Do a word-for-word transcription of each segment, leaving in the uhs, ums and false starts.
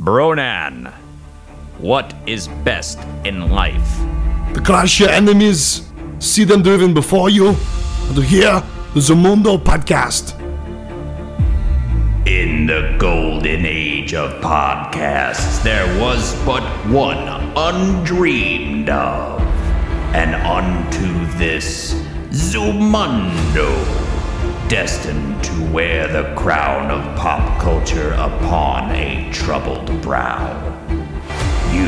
Bronan, what is best in life? To crush your enemies, see them driven before you, and to hear the Zumundo Podcast. In the golden age of podcasts, there was but one undreamed of, and unto this Zumundo, destined to wear the crown of pop culture upon a troubled brow. You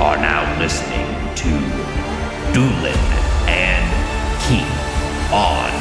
are now listening to Doolin and Keith on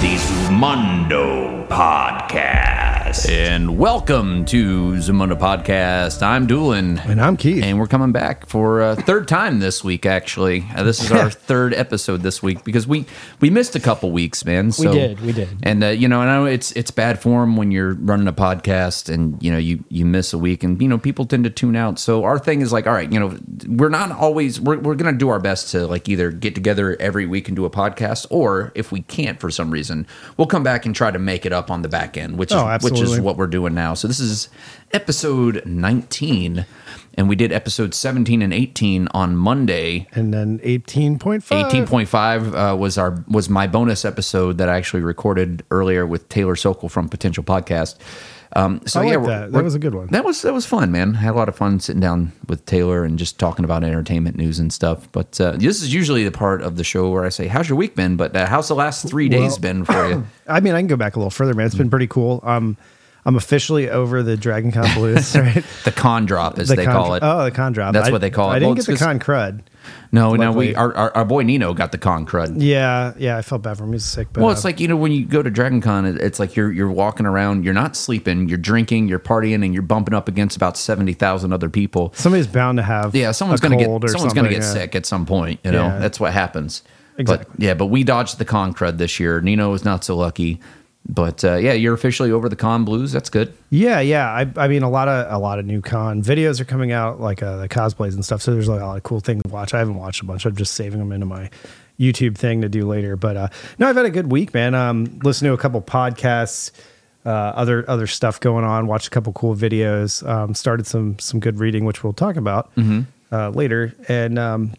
the Zumundo Podcast. And welcome to Zumundo Podcast. I'm Doolin. And I'm Keith. And we're coming back for a third time this week, actually. Uh, this is our third episode this week because we, we missed a couple weeks, man. So, we did, we did. And, uh, you know, I know it's it's bad form when you're running a podcast and, you know, you, you miss a week and, you know, people tend to tune out. So our thing is like, all right, you know, we're not always, we're, we're going to do our best to like either get together every week and do a podcast, or if we can't for some reason, we'll come back and try to make it up on the back end, which is oh, which is what we're doing now. So this is episode nineteen, and we did episode seventeen and eighteen on Monday, and then eighteen point five. Eighteen point five uh, was our was my bonus episode that I actually recorded earlier with Taylor Sokol from Potential Podcast. Um, so I like yeah, we're, that. that was a good one. That was that was fun, man. I had a lot of fun sitting down with Taylor and just talking about entertainment news and stuff. But uh, this is usually the part of the show where I say, "How's your week been?" But uh, how's the last three days well, been for you? I mean, I can go back a little further, man. It's been pretty cool. Um, I'm officially over the DragonCon blues, right? The con drop, as the they con, call it. Oh, the con drop. That's I, what they call it. I didn't well, get the con crud. No, luckily. no, we our, our our boy Nino got the con crud. Yeah, yeah, I felt bad for him. He was sick. But, well, it's uh, like, you know, when you go to DragonCon, it's like you're you're walking around, you're not sleeping, you're drinking, you're partying, and you're bumping up against about seventy thousand other people. Somebody's bound to have yeah, someone's gonna get someone's gonna get yeah. sick at some point. You know, yeah. That's what happens. Exactly. But, yeah, but we dodged the con crud this year. Nino was not so lucky. But uh, yeah, you're officially over the con blues. That's good. Yeah, yeah. I, I mean, a lot of a lot of new con videos are coming out, like uh, the cosplays and stuff. So there's like a lot of cool things to watch. I haven't watched a bunch. I'm just saving them into my YouTube thing to do later. But uh, no, I've had a good week, man. Um, listened to a couple podcasts, uh, other other stuff going on. Watched a couple cool videos. Um, started some some good reading, which we'll talk about mm-hmm. uh, later. And um,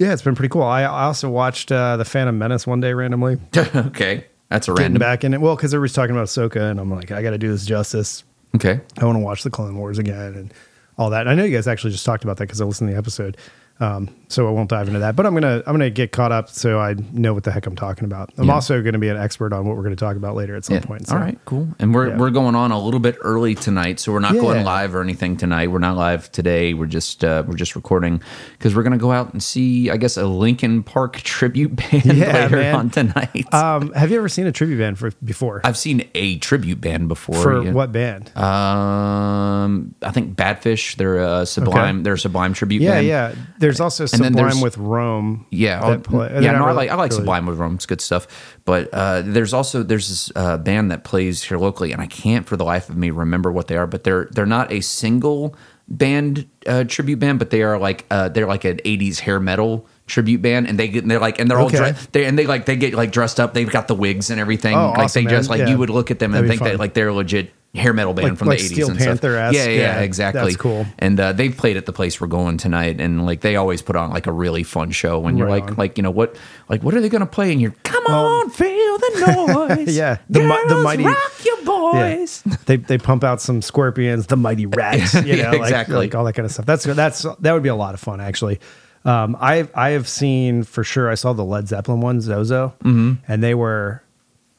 yeah, it's been pretty cool. I, I also watched uh, The Phantom Menace one day randomly. Okay. That's a random. Getting back in it. Well, because everybody's talking about Ahsoka, and I'm like, I got to do this justice. Okay. I want to watch the Clone Wars again and all that. And I know you guys actually just talked about that because I listened to the episode, um, so I won't dive into that. But I'm gonna I'm gonna get caught up so I know what the heck I'm talking about. I'm yeah. also gonna be an expert on what we're gonna talk about later at some yeah. point. So. All right, cool. And we're yeah. we're going on a little bit early tonight, so we're not yeah. going live or anything tonight. We're not live today. We're just uh, we're just recording because we're gonna go out and see, I guess, a Lincoln Park tribute band yeah, later man. on tonight. Um, have you ever seen a tribute band for, before? I've seen a tribute band before. For yeah. what band? Um, I think Badfish. They're a Sublime. Okay. They're a Sublime tribute yeah, band. Yeah, yeah. They're There's also Sublime there's, with Rome. Yeah, that play, yeah. No, really, I like I like really. Sublime with Rome. It's good stuff. But uh, there's also there's this uh, band that plays here locally, and I can't for the life of me remember what they are. But they're they're not a single band uh, tribute band, but they are like uh, they're like an eighties hair metal tribute band, and they get and they're like and they're okay. all dre- they and they like they get like dressed up. They've got the wigs and everything. Oh, like awesome, they just man. like yeah. you would look at them That'd and think fun. that like they're legit. Hair metal band like, from like the eighties Steel and Panther stuff. Yeah, yeah, yeah, exactly. That's cool. And uh, they've played at the place we're going tonight, and like they always put on like a really fun show. When you're right like, on. like you know what, like what are they going to play? And you're come um, on, feel the noise. yeah, the, Girls, the mighty rock your boys. Yeah. They they pump out some Scorpions, the Mighty Rats. You know, yeah, exactly. Like, like all that kind of stuff. That's that's that would be a lot of fun actually. Um, I I have seen for sure. I saw the Led Zeppelin one, Zozo, mm-hmm. and they were.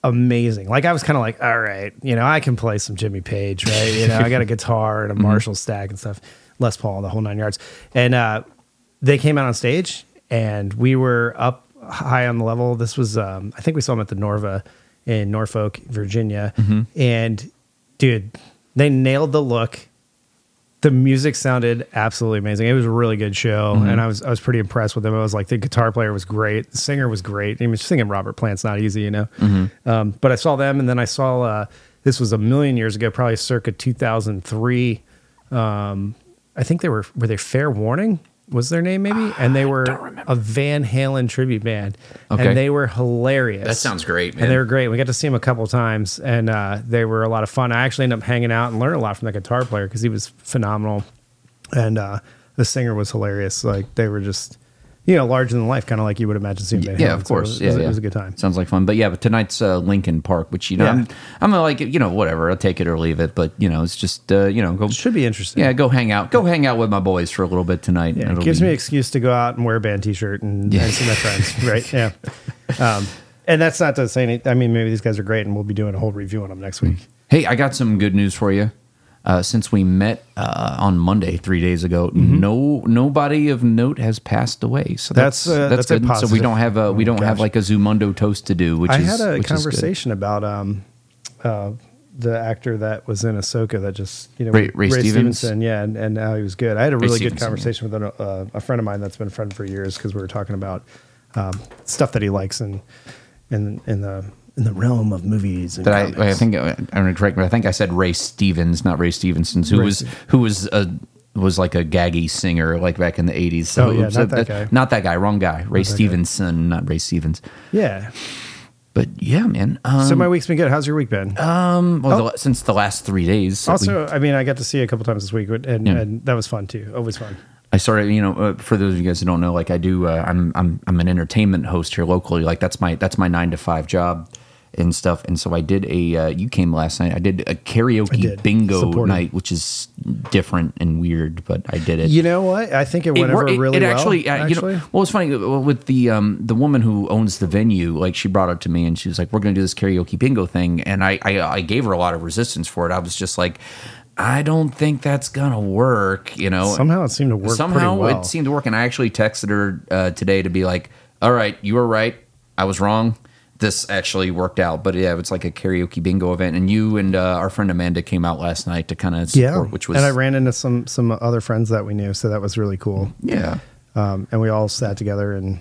Amazing. Like I was kind of like, all right, you know, I can play some Jimmy Page, right? You know, I got a guitar and a Marshall mm-hmm. stack and stuff, Les Paul, the whole nine yards. And uh, they came out on stage, and we were up high on the level. This was, um, I think, we saw them at the Norva in Norfolk, Virginia. Mm-hmm. And dude, they nailed the look. The music sounded absolutely amazing. It was a really good show, mm-hmm. and I was I was pretty impressed with them. I was like, the guitar player was great, the singer was great. I mean, singing Robert Plant's not easy, you know. Mm-hmm. Um, but I saw them, and then I saw uh, this was a million years ago, probably circa two thousand three. Um, I think they were were they Fair Warning? was their name maybe? Uh, and they were a Van Halen tribute band. Okay. And they were hilarious. That sounds great, man. And they were great. We got to see them a couple times, and uh, they were a lot of fun. I actually ended up hanging out and learned a lot from the guitar player because he was phenomenal. And uh, the singer was hilarious. Like, they were just, you know, larger than life, kind of like you would imagine seeing Van Halen. Yeah, of course. So it was, yeah, it, was, yeah. it was a good time. Sounds like fun. But yeah, but tonight's uh, Lincoln Park, which, you know, yeah. I'm, I'm like, you know, whatever. I'll take it or leave it. But, you know, it's just, uh, you know. Go, it should be interesting. Yeah, go hang out. Go hang out with my boys for a little bit tonight. Yeah, it gives be, me an excuse to go out and wear a band t-shirt and, yeah. and see my friends, right? Yeah. Um, and that's not to say anything. I mean, maybe these guys are great, and we'll be doing a whole review on them next week. Hey, I got some good news for you. Uh, since we met uh, on Monday three days ago, mm-hmm. no nobody of note has passed away. So that's that's, uh, that's, that's good. So we don't have a we don't oh have like a Zumundo toast to do. Which I is, had a conversation about um, uh, the actor that was in Ahsoka that just you know Ray, Ray, Ray Stevenson. Stevenson, yeah, and, and how he was good. I had a really good conversation yeah. with a, a friend of mine that's been a friend for years because we were talking about um, stuff that he likes and in, in, in the. in the realm of movies and that comics. I, I think I'm gonna correct me. I think I said Ray Stevens, not Ray Stevenson, who Ray was Stevens. who was a was like a gaggy singer like back in the eighties. So oh, yeah, not a, that guy. Not that guy. Wrong guy. Ray not Stevenson, not Ray Stevens. Yeah. But yeah, man. Um, so my week's been good. How's your week been? Um, well, oh. the, since the last three days. Also, we, I mean, I got to see you a couple times this week, and, yeah. and that was fun too. Always fun. I started, you know, uh, for those of you guys who don't know, like I do, uh, I'm I'm I'm an entertainment host here locally. Like that's my that's my nine to five job. And stuff, and so I did a. Uh, you came last night. I did a karaoke did. bingo Supporting. night, which is different and weird, but I did it. You know what? I think it went it, over it, really it actually, well. Uh, actually, you know, well, it's funny with the um, the woman who owns the venue. Like she brought up to me, and she was like, "We're going to do this karaoke bingo thing," and I, I I gave her a lot of resistance for it. I was just like, I don't think that's gonna work. You know, somehow it seemed to work. Somehow pretty well. it seemed to work, and I actually texted her uh, today to be like, "All right, you were right. I was wrong. This actually worked out." But yeah, it's like a karaoke bingo event, and you and uh, our friend Amanda came out last night to kind of support, yeah. which was and I ran into some some other friends that we knew, so that was really cool. Yeah, um, and we all sat together and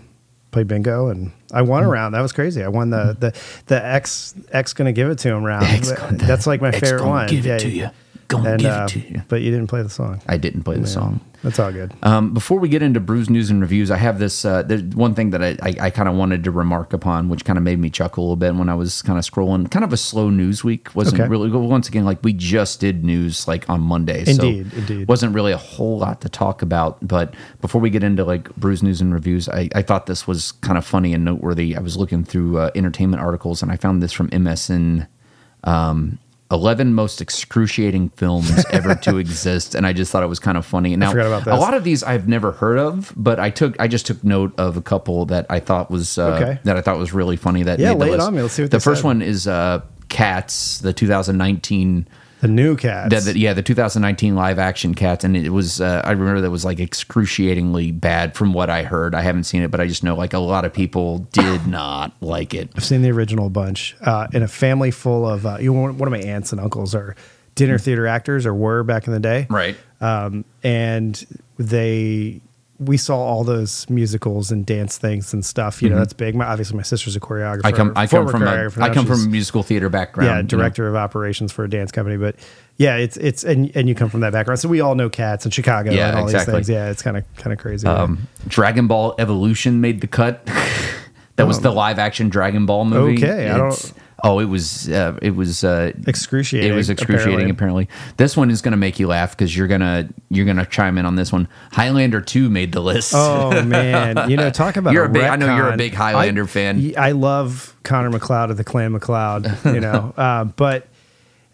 played bingo, and I won a round. That was crazy. I won the the the X X gonna give it to him round. Gonna, That's like my X favorite gonna one. Give it yeah. to you. Gonna and, give uh, it to you. But you didn't play the song. I didn't play the yeah. song. That's all good. Um, before we get into Brews News and Reviews, I have this uh, there's one thing that I, I, I kind of wanted to remark upon, which kind of made me chuckle a little bit when I was kind of scrolling. Kind of a slow news week. Wasn't okay. really, once again, like we just did news like on Monday. Indeed, so indeed. Wasn't really a whole lot to talk about. But before we get into like Brews News and Reviews, I, I thought this was kind of funny and noteworthy. I was looking through uh, entertainment articles, and I found this from M S N. Um, eleven most excruciating films ever to exist, and I just thought it was kind of funny. And now, I forgot about this. A lot of these I've never heard of, but I took I just took note of a couple that I thought was uh, okay. that I thought was really funny. That yeah, made the lay list. It on me. Let's see what the first said. One is uh, Cats, the twenty nineteen, the new Cats, the, the, yeah, the twenty nineteen live action Cats, and it was uh, I remember that was like excruciatingly bad from what I heard. I haven't seen it, but I just know like a lot of people did not like it. I've seen the original bunch uh, in a family full of uh, you know, one of my aunts and uncles are dinner theater actors or were back in the day, right? Um, and they. We saw all those musicals and dance things and stuff. You know, mm-hmm. that's big. My, obviously, my sister's a choreographer. I come, I come from a, I come from a musical theater background. Yeah, director you know? of operations for a dance company. But yeah, it's it's and, and you come from that background, so we all know Cats in Chicago yeah, and all exactly. these things. Yeah, it's kind of kind of crazy. Um, right? Dragon Ball Evolution made the cut. That was um, the live action Dragon Ball movie. Okay, it's, I don't. Oh, it was uh, it was uh, excruciating. It was excruciating. Apparently. apparently, this one is going to make you laugh because you're gonna you're gonna chime in on this one. Highlander two made the list. Oh man, you know, talk about you're a, a big, I know you're a big Highlander I, fan. I love Connor McLeod of the Clan McLeod. You know, uh, but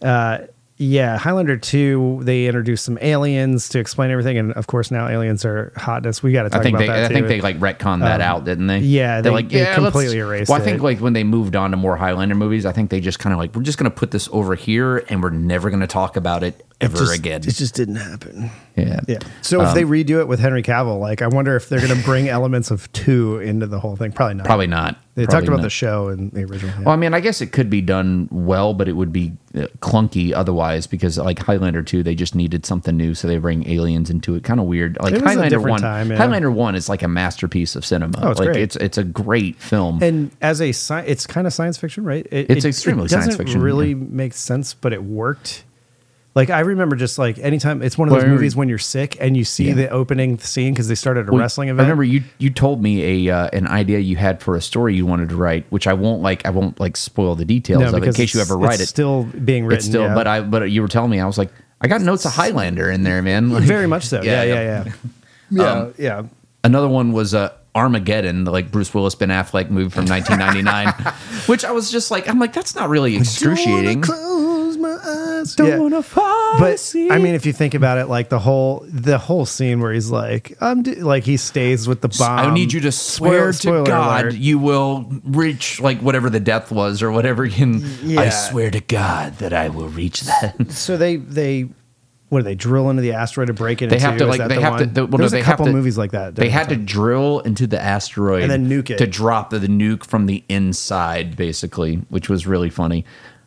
uh, yeah, Highlander two. They introduced some aliens to explain everything, and of course now aliens are hotness. We got to talk I think about they, that. I too. think they like retconned that um, out, didn't they? Yeah, they, like, they yeah, completely erased. Well, I think it. like when they moved on to more Highlander movies, I think they just kind of like we're just going to put this over here, and we're never going to talk about it ever it just, again. It just didn't happen. Yeah, yeah. So um, if they redo it with Henry Cavill, like I wonder if they're going to bring elements of two into the whole thing. Probably not. Probably not. They Probably talked about not. the show and the original. Yeah. Well, I mean, I guess it could be done well, but it would be clunky otherwise because, like Highlander two, they just needed something new, so they bring aliens into it. Kind of weird. Like Highlander one, time, yeah. Highlander one is like a masterpiece of cinema. Oh, it's like great. it's it's a great film. And as a sci- it's kind of science fiction, right? It, it's it, extremely it science fiction. It doesn't really yeah. make sense, but it worked. Like, I remember just like anytime it's one of those well, movies when you're sick and you see yeah. the opening scene because they started a well, wrestling event. I remember you you told me a uh, an idea you had for a story you wanted to write, which I won't like I won't like spoil the details no, of in case you ever write it's it. It's still being written. It's still, yeah. but I but you were telling me I was like I got notes of Highlander in there, man. Like, very much so. Yeah, yeah, yeah, yeah. yeah. Um, yeah. Another one was uh, Armageddon, the, like Bruce Willis, Ben Affleck movie from nineteen ninety-nine, which I was just like, I'm like, that's not really excruciating. I don't close my eyes, don't yeah. wanna fall but asleep. I mean, if you think about it, like the whole the whole scene where he's like, I'm d-, like he stays with the bomb. I need you to swear Spoiler to God alert. You will reach like whatever the death was or whatever. Can yeah. I swear to God that I will reach that? So they they. What, do they drill into the asteroid to break it? They into, have to, like, they the have one? to. Well, There's no, they a couple have to, movies like that. They had time. to drill into the asteroid and then nuke it to drop the, the nuke from the inside, basically, which was really funny.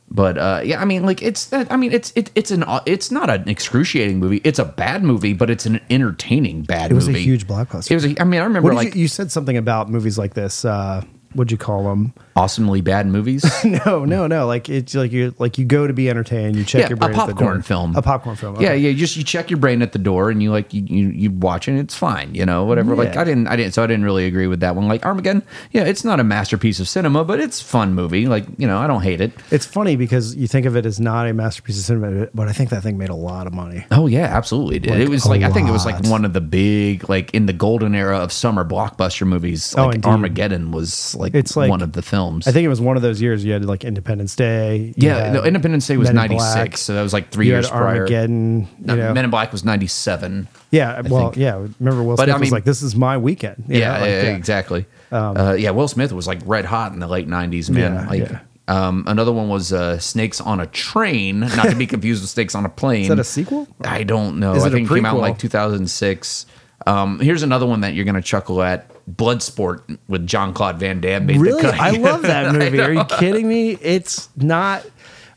But uh, yeah, I mean, like it's that. I mean, it's it, it's an it's not an excruciating movie. It's a bad movie, but it's an entertaining bad movie. It was movie. a huge blockbuster. It was. A, I mean, I remember like you, you said something about movies like this. Uh, What'd you call them? Awesomely bad movies? no, no, no. Like it's like you like you go to be entertained. You check yeah, your brain. A popcorn at the door. film. A popcorn film. Okay. Yeah, yeah. You just you check your brain at the door, and you like you you, you watch it. And it's fine, you know, whatever. Yeah. Like I didn't, I didn't. So I didn't really agree with that one. Like Armageddon. Yeah, it's not a masterpiece of cinema, but it's a fun movie. Like you know, I don't hate it. It's funny because you think of it as not a masterpiece of cinema, but I think that thing made a lot of money. Oh yeah, absolutely. It did. Like, it was like lot. I think it was like one of the big like in the golden era of summer blockbuster movies. Like oh, indeed. Armageddon was. Like it's like one of the films. I think it was one of those years you had like Independence Day. Yeah, no, Independence Day was ninety-six, so that was like three years prior. Armageddon, you know. Men in Black was ninety-seven. Yeah, well, yeah. Remember Will Smith was like, "This is my weekend." Yeah, exactly. Um, uh, yeah, Will Smith was like red hot in the late nineties, man. Yeah, like, yeah. Um, another one was uh, Snakes on a Train, not to be confused with Snakes on a Plane. Is that a sequel? I don't know. I think it came out in like two thousand six. Um, here's another one that you're gonna chuckle at. Bloodsport with Jean-Claude Van Damme. Made really? The cut. I love that movie. Are you kidding me? It's not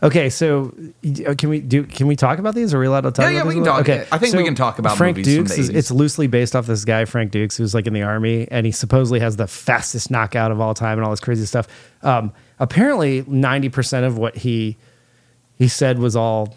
okay. So can we do? Can we talk about these? Are we allowed to talk? Yeah, about yeah, we can talk. Okay, I think so we can talk about Frank movies Dukes. From the eighties. It's loosely based off this guy Frank Dukes, who's like in the army, and he supposedly has the fastest knockout of all time and all this crazy stuff. Um, apparently, ninety percent of what he he said was all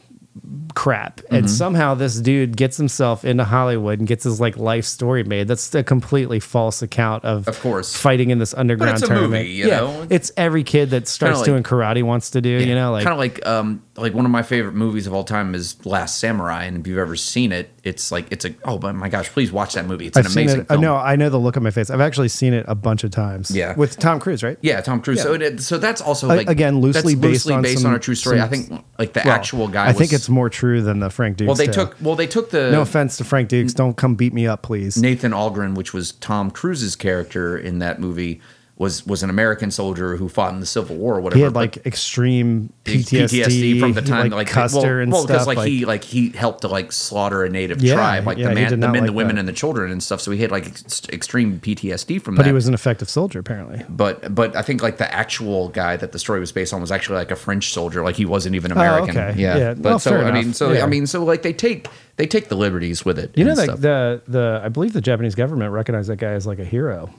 crap, and mm-hmm. somehow this dude gets himself into Hollywood and gets his like life story made. That's a completely false account of, of course, fighting in this underground it's tournament. Movie, you yeah, know? It's every kid that starts like, doing karate wants to do. Yeah, you know, like kind of like um, like one of my favorite movies of all time is Last Samurai, and if you've ever seen it, it's like it's a oh my gosh, please watch that movie. It's I've an amazing. It, film. No, I know the look on my face. I've actually seen it a bunch of times. Yeah, with Tom Cruise, right? Yeah, Tom Cruise. Yeah. So it, so that's also like, again loosely, that's loosely based, on, based some, on a true story. Some, I think like the well, actual guy. I was, think it's more true than the Frank Dukes. Well, they tale. took. Well, they took the. No offense to Frank Dukes, don't come beat me up, please. Nathan Algren, which was Tom Cruise's character in that movie, was was an American soldier who fought in the Civil War or whatever. He had like extreme P T S D, P T S D from the time like, like Custer well, and well, stuff. Well, because like, like he like he helped to like slaughter a native yeah, tribe, like yeah, the man, the men, like the women, that. and the children and stuff. So he had like ex- extreme P T S D from but that. But he was an effective soldier, apparently. But but I think like the actual guy that the story was based on was actually like a French soldier. Like he wasn't even American. Oh, okay. Yeah. yeah. But well, so I mean, so yeah. I mean, so like they take. They take the liberties with it. You know, like the, the the I believe the Japanese government recognized that guy as like a hero.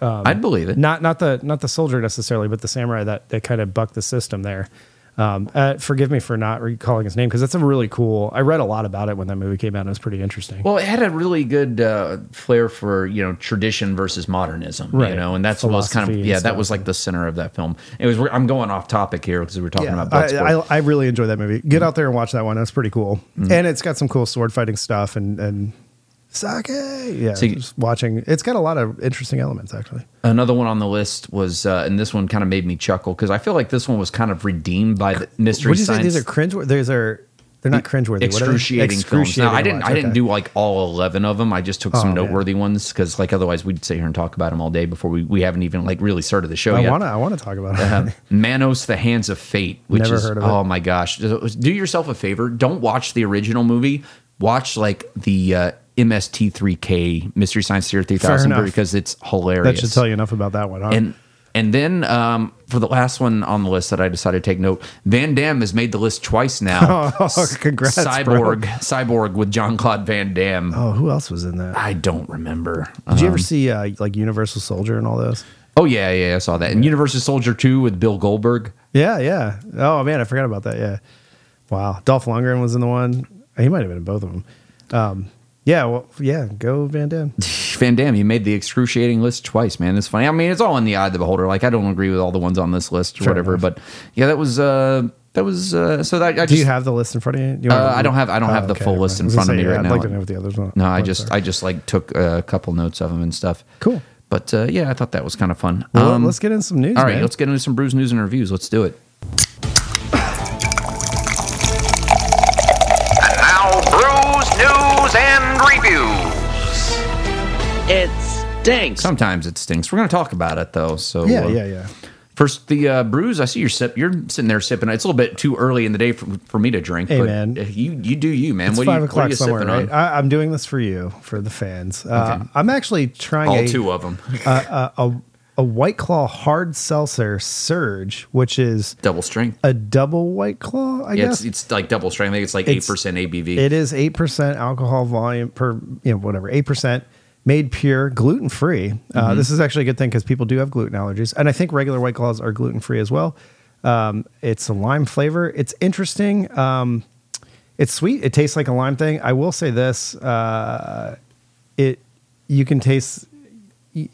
Um, I'd believe it. Not not the not the soldier necessarily, but the samurai that, that kind of bucked the system there. Um, uh, forgive me for not recalling his name because that's a really cool. I read a lot about it when that movie came out. And it was pretty interesting. Well, it had a really good uh, flair for you know tradition versus modernism, right. you know, and that's Philosophy what was kind of yeah, that was like the center of that film. It was. I'm going off topic here because we were talking yeah, about Bloodsport. I, I, I really enjoy that movie. Get out there and watch that one. That's pretty cool, mm-hmm. and it's got some cool sword fighting stuff and and. Sake. Yeah, so you, just watching. It's got a lot of interesting elements, actually. Another one on the list was, uh, and this one kind of made me chuckle because I feel like this one was kind of redeemed by the mystery what did you science. Say? These are cringe. These are they're not cringeworthy. Excruciating, what are excruciating films. No, I didn't. Watch. I didn't okay. do like all eleven of them. I just took oh, some noteworthy man. ones because, like, otherwise we'd sit here and talk about them all day before we, we haven't even like really started the show I yet. Wanna, I want to talk about uh, it. Manos, the Hands of Fate, which Never is heard of oh it. my gosh. Do yourself a favor. Don't watch the original movie. Watch like the. Uh, M S T three K Mystery Science Theater three thousand because it's hilarious. That should tell you enough about that one. Huh? And and then um, for the last one on the list that I decided to take note, Van Damme has made the list twice now. Oh, congrats, Cyborg, bro. Cyborg with Jean-Claude Van Damme. Oh, who else was in that? I don't remember. Did um, you ever see uh, like Universal Soldier and all those? Oh yeah, yeah, I saw that. And yeah. Universal Soldier two with Bill Goldberg. Yeah, yeah. Oh man, I forgot about that. Yeah. Wow. Dolph Lundgren was in the one. He might have been in both of them. Um, yeah, well, yeah, go Van Damme. Van Damme, you made the excruciating list twice, man. It's funny. I mean, it's all in the eye of the beholder. Like, I don't agree with all the ones on this list or sure whatever, enough. But yeah, that was... Uh, That was uh, so. That, I just, do you have the list in front of you? Do you uh, I don't have. I don't oh, have the okay, full list in front of me yeah, right I'd now. I'd like to know what the others are. No, I just. Are. I just like took a couple notes of them and stuff. Cool. But uh, yeah, I thought that was kind of fun. Well, um, let's get into some news. All right, man. Let's get into some Brews news and reviews. Let's do it. And now, Brews news and reviews. It stinks. Sometimes it stinks. We're going to talk about it though. So yeah, uh, yeah, yeah. First, the uh, brews. I see you're sip. You're sitting there sipping. It's a little bit too early in the day for, for me to drink. Hey, but man, you you do you, man. It's what five you, o'clock what you somewhere, right? On? I, I'm doing this for you, for the fans. Uh, okay. I'm actually trying all a, two of them. uh, a, a a White Claw hard seltzer surge, which is double strength. A double White Claw, I yeah, guess. It's, it's like double strength. I think it's like eight percent A B V. It is eight percent alcohol volume per you know whatever eight percent. Made pure, gluten-free. Mm-hmm. Uh, this is actually a good thing because people do have gluten allergies. And I think regular White Claws are gluten-free as well. Um, it's a lime flavor. It's interesting. Um, it's sweet. It tastes like a lime thing. I will say this. Uh, it you can taste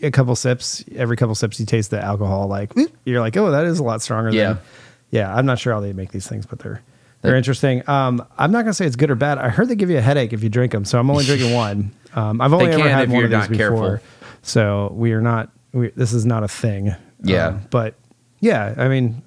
a couple sips. Every couple sips you taste the alcohol. Like you're like, oh, that is a lot stronger yeah. than... Yeah, I'm not sure how they make these things, but they're... They're interesting. Um, I'm not gonna say it's good or bad. I heard they give you a headache if you drink them, so I'm only drinking one. Um, I've only ever had one of these before, careful. So we are not. We, this is not a thing. Yeah, um, but yeah, I mean,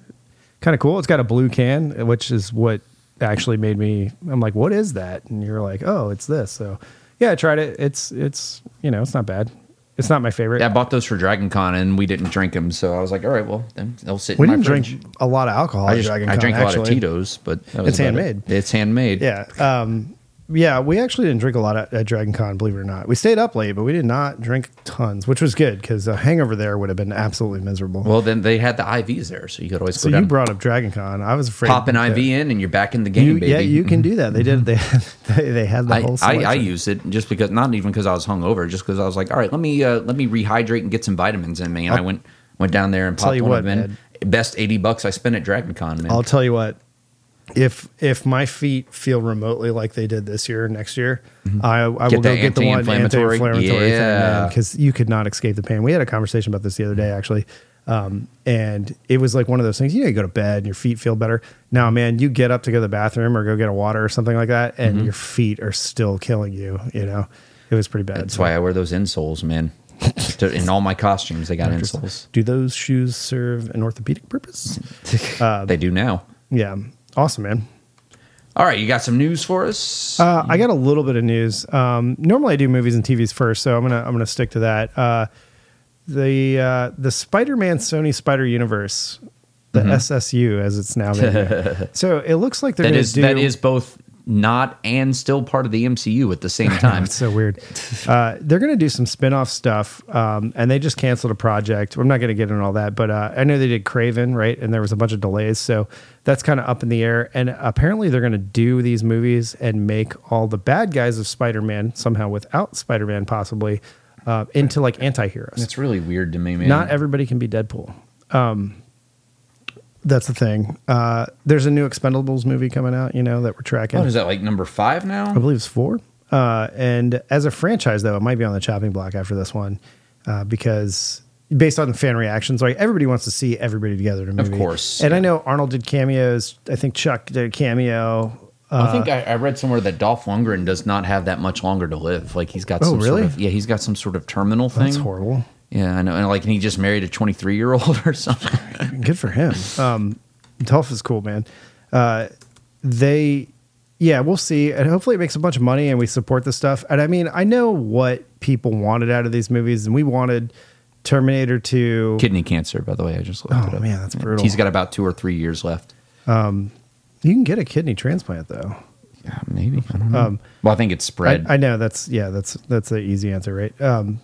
kind of cool. It's got a blue can, which is what actually made me. I'm like, what is that? And you're like, oh, it's this. So yeah, I tried it. It's it's you know, it's not bad. It's not my favorite. Yeah, I bought those for DragonCon, and we didn't drink them, so I was like, all right, well, then they'll sit we in my fridge. We didn't drink a lot of alcohol at DragonCon, I drank a lot of Tito's, but... It's handmade. It. It's handmade. Yeah, um, yeah. We actually didn't drink a lot at, at DragonCon, believe it or not. We stayed up late, but we did not drink tons, which was good, because a hangover there would have been absolutely miserable. Well, then they had the I Vs there, so you could always so go down. So you brought up DragonCon. I was afraid... Pop an I V in, and you're back in the game, you, baby. Yeah, you can do that. They did. They had, they, they had the I, whole selection. I, I used it just because... Not even because I was hungover, just because I was like, all right, let me uh, let me rehydrate and get some vitamins in me. And I'll, I went went down there and popped one what, of them in. Best eighty bucks I spent at DragonCon, man. I'll tell you what. If if my feet feel remotely like they did this year or next year, mm-hmm. I, I will go get the one anti-inflammatory yeah. thing, because you could not escape the pain. We had a conversation about this the other day, actually, um, and it was like one of those things. You know, you go to bed and your feet feel better. Now, man, you get up to go to the bathroom or go get a water or something like that, and mm-hmm. your feet are still killing you. You know, it was pretty bad. That's so. Why I wear those insoles, man. In all my costumes, they got insoles. Do those shoes serve an orthopedic purpose? uh, they do now. Yeah. Awesome, man. All right, you got some news for us? Uh, I got a little bit of news. Um, normally, I do movies and T Vs first, so I'm gonna I'm gonna stick to that. Uh, the uh, the Spider-Man Sony Spider Universe, the mm-hmm. S S U as it's now named. So it looks like they're that gonna is, do that is both not and still part of the M C U at the same time. It's so weird. Uh, they're gonna do some spin-off stuff, um, and they just canceled a project. I'm not gonna get into all that, but uh, I know they did Kraven, right? And there was a bunch of delays, so. That's kind of up in the air. And apparently they're going to do these movies and make all the bad guys of Spider-Man somehow without Spider-Man possibly uh, into like anti-heroes. That's really weird to me, man. Not everybody can be Deadpool. Um, that's the thing. Uh, there's a new Expendables movie coming out, you know, that we're tracking. What is that, like number five now? I believe it's four. Uh, and as a franchise, though, it might be on the chopping block after this one uh, because... Based on the fan reactions, like everybody wants to see everybody together in a movie. Of course. And yeah. I know Arnold did cameos. I think Chuck did a cameo. Uh, I think I, I read somewhere that Dolph Lundgren does not have that much longer to live. Like he's got oh, some really? sort of, yeah, he's got some sort of terminal thing. That's horrible. Yeah, I know. And like, and he just married a twenty-three year old or something. Good for him. Um, Dolph is cool, man. Uh, they, yeah, we'll see. And hopefully it makes a bunch of money and we support this stuff. And I mean, I know what people wanted out of these movies, and we wanted Terminator two kidney cancer, by the way. I just looked oh, it up. Oh man, that's brutal. He's got about two or three years left. Um, you can get a kidney transplant though. Yeah, maybe. I don't know. Um, well, I think it's spread. I, I know that's yeah, that's that's the easy answer, right? Um,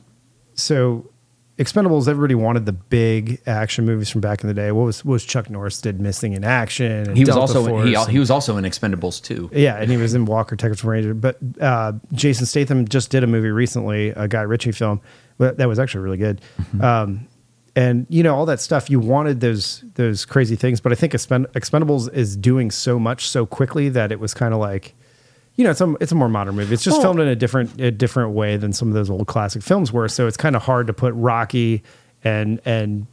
so Expendables, everybody wanted the big action movies from back in the day. What was what was Chuck Norris did Missing in Action? And he was Delta also Force he, and, he was also in Expendables two. Yeah, and he was in Walker Texas Ranger. But uh, Jason Statham just did a movie recently, a Guy Ritchie film. That was actually really good. Mm-hmm. Um, And, you know, all that stuff, you wanted those those crazy things. But I think Expend- Expendables is doing so much so quickly that it was kind of like, you know, it's a, it's a more modern movie. It's just oh. filmed in a different a different way than some of those old classic films were. So it's kind of hard to put Rocky and and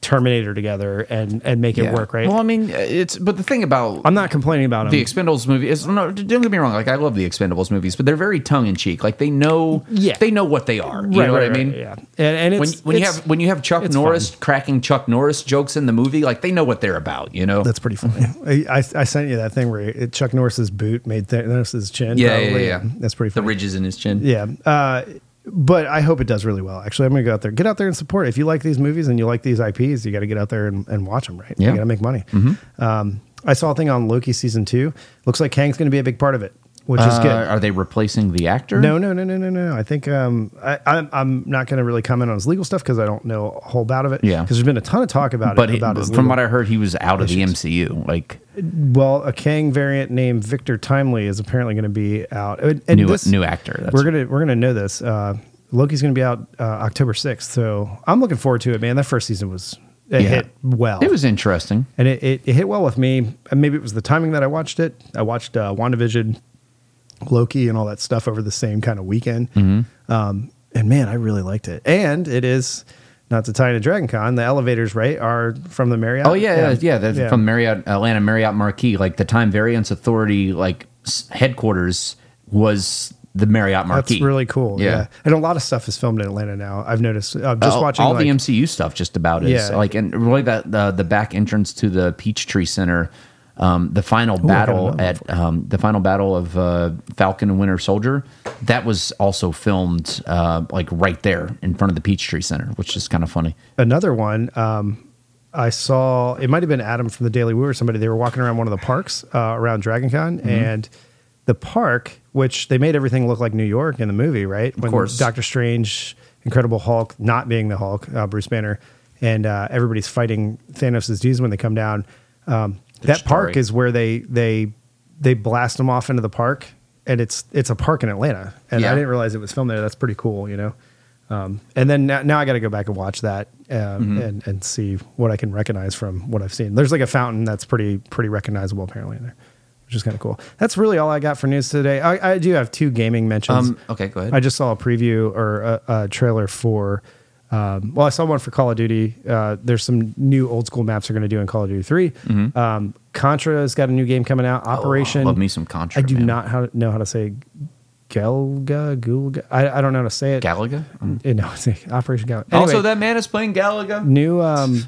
Terminator together and and make it yeah. work, right? Well, I mean, it's but the thing about... I'm not complaining about them. The Expendables movie is... No, don't get me wrong. Like, I love the Expendables movies, but they're very tongue-in-cheek. Like, they know yeah. they know what they are. You right, know what right, I mean? Right, yeah. And, and it's... When, when, it's you have, when you have Chuck Norris fun. cracking Chuck Norris jokes in the movie, like, they know what they're about, you know? That's pretty funny. I, I, I sent you that thing where it, Chuck Norris's boot made Thanos' chin. Yeah, yeah, yeah. That's pretty funny. The ridges in his chin. Yeah. Uh, But I hope it does really well. Actually, I'm going to go out there. Get out there and support it. If you like these movies and you like these I Ps, you got to get out there and, and watch them, right? Yeah. You got to make money. Mm-hmm. Um, I saw a thing on Loki season two. Looks like Kang's going to be a big part of it, which uh, is good. Are they replacing the actor? No, no, no, no, no, no. I think um, I, I'm, I'm not going to really comment on his legal stuff because I don't know a whole lot of it. Yeah. Because there's been a ton of talk about but it. About he, his from what I heard, he was out issues. Of the M C U. Like, well, a Kang variant named Victor Timely is apparently going to be out. And new, this, new actor. That's we're gonna we're gonna know this. Uh, Loki's going to be out uh, October sixth, so I'm looking forward to it, man. That first season was it yeah. hit well. It was interesting, and it, it, it hit well with me. And maybe it was the timing that I watched it. I watched uh, WandaVision, Loki, and all that stuff over the same kind of weekend. Mm-hmm. Um, and man, I really liked it. And it is. Not to tie into DragonCon, the elevators, right, are from the Marriott. Oh, yeah, yeah, yeah, yeah. From Marriott, Atlanta Marriott Marquis. Like, the Time Variance Authority, like, headquarters was the Marriott Marquis. That's really cool, yeah. yeah. And a lot of stuff is filmed in Atlanta now, I've noticed. I'm just uh, watching, all like, the M C U stuff just about is. Yeah. Like, and really that the, the back entrance to the Peachtree Center, um, the final Ooh, battle at um, the final battle of uh, Falcon and Winter Soldier, that was also filmed uh, like right there in front of the Peachtree Center, which is kind of funny. Another one um, I saw, it might have been Adam from the Daily Woo or somebody. They were walking around one of the parks uh, around DragonCon, mm-hmm. and the park, which they made everything look like New York in the movie, right? When of course, Doctor Strange, Incredible Hulk, not being the Hulk, uh, Bruce Banner, and uh, everybody's fighting Thanos' dudes when they come down. Um, That story. Park is where they they they blast them off into the park, and it's it's a park in Atlanta. And yeah. I didn't realize it was filmed there. That's pretty cool, you know. Um, and then now, now I got to go back and watch that um, mm-hmm. and and see what I can recognize from what I've seen. There's like a fountain that's pretty pretty recognizable apparently in there, which is kind of cool. That's really all I got for news today. I, I do have two gaming mentions. Um, okay, go ahead. I just saw a preview or a, a trailer for. Um, well, I saw one for Call of Duty. Uh, there's some new old school maps they're going to do in Call of Duty three. Mm-hmm. Um, Contra's got a new game coming out. Operation. Oh, love me some Contra. I do man. not how, know how to say Galaga. Gulga. I, I don't know how to say it. Galaga. Um, no, it's like Operation Galaga. Anyway, also, that man is playing Galaga. New. Um,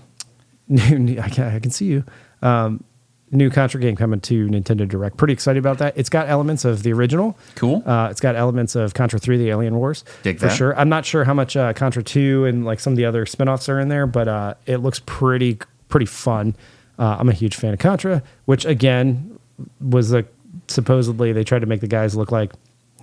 new. new I, can, I can see you. Um, new Contra game coming to Nintendo Direct. Pretty excited about that. It's got elements of the original. Cool. Uh, it's got elements of Contra three, the Alien Wars. Dig for that. Sure. I'm not sure how much uh, Contra two and like some of the other spinoffs are in there, but uh, it looks pretty pretty fun. Uh, I'm a huge fan of Contra, which again was a, supposedly they tried to make the guys look like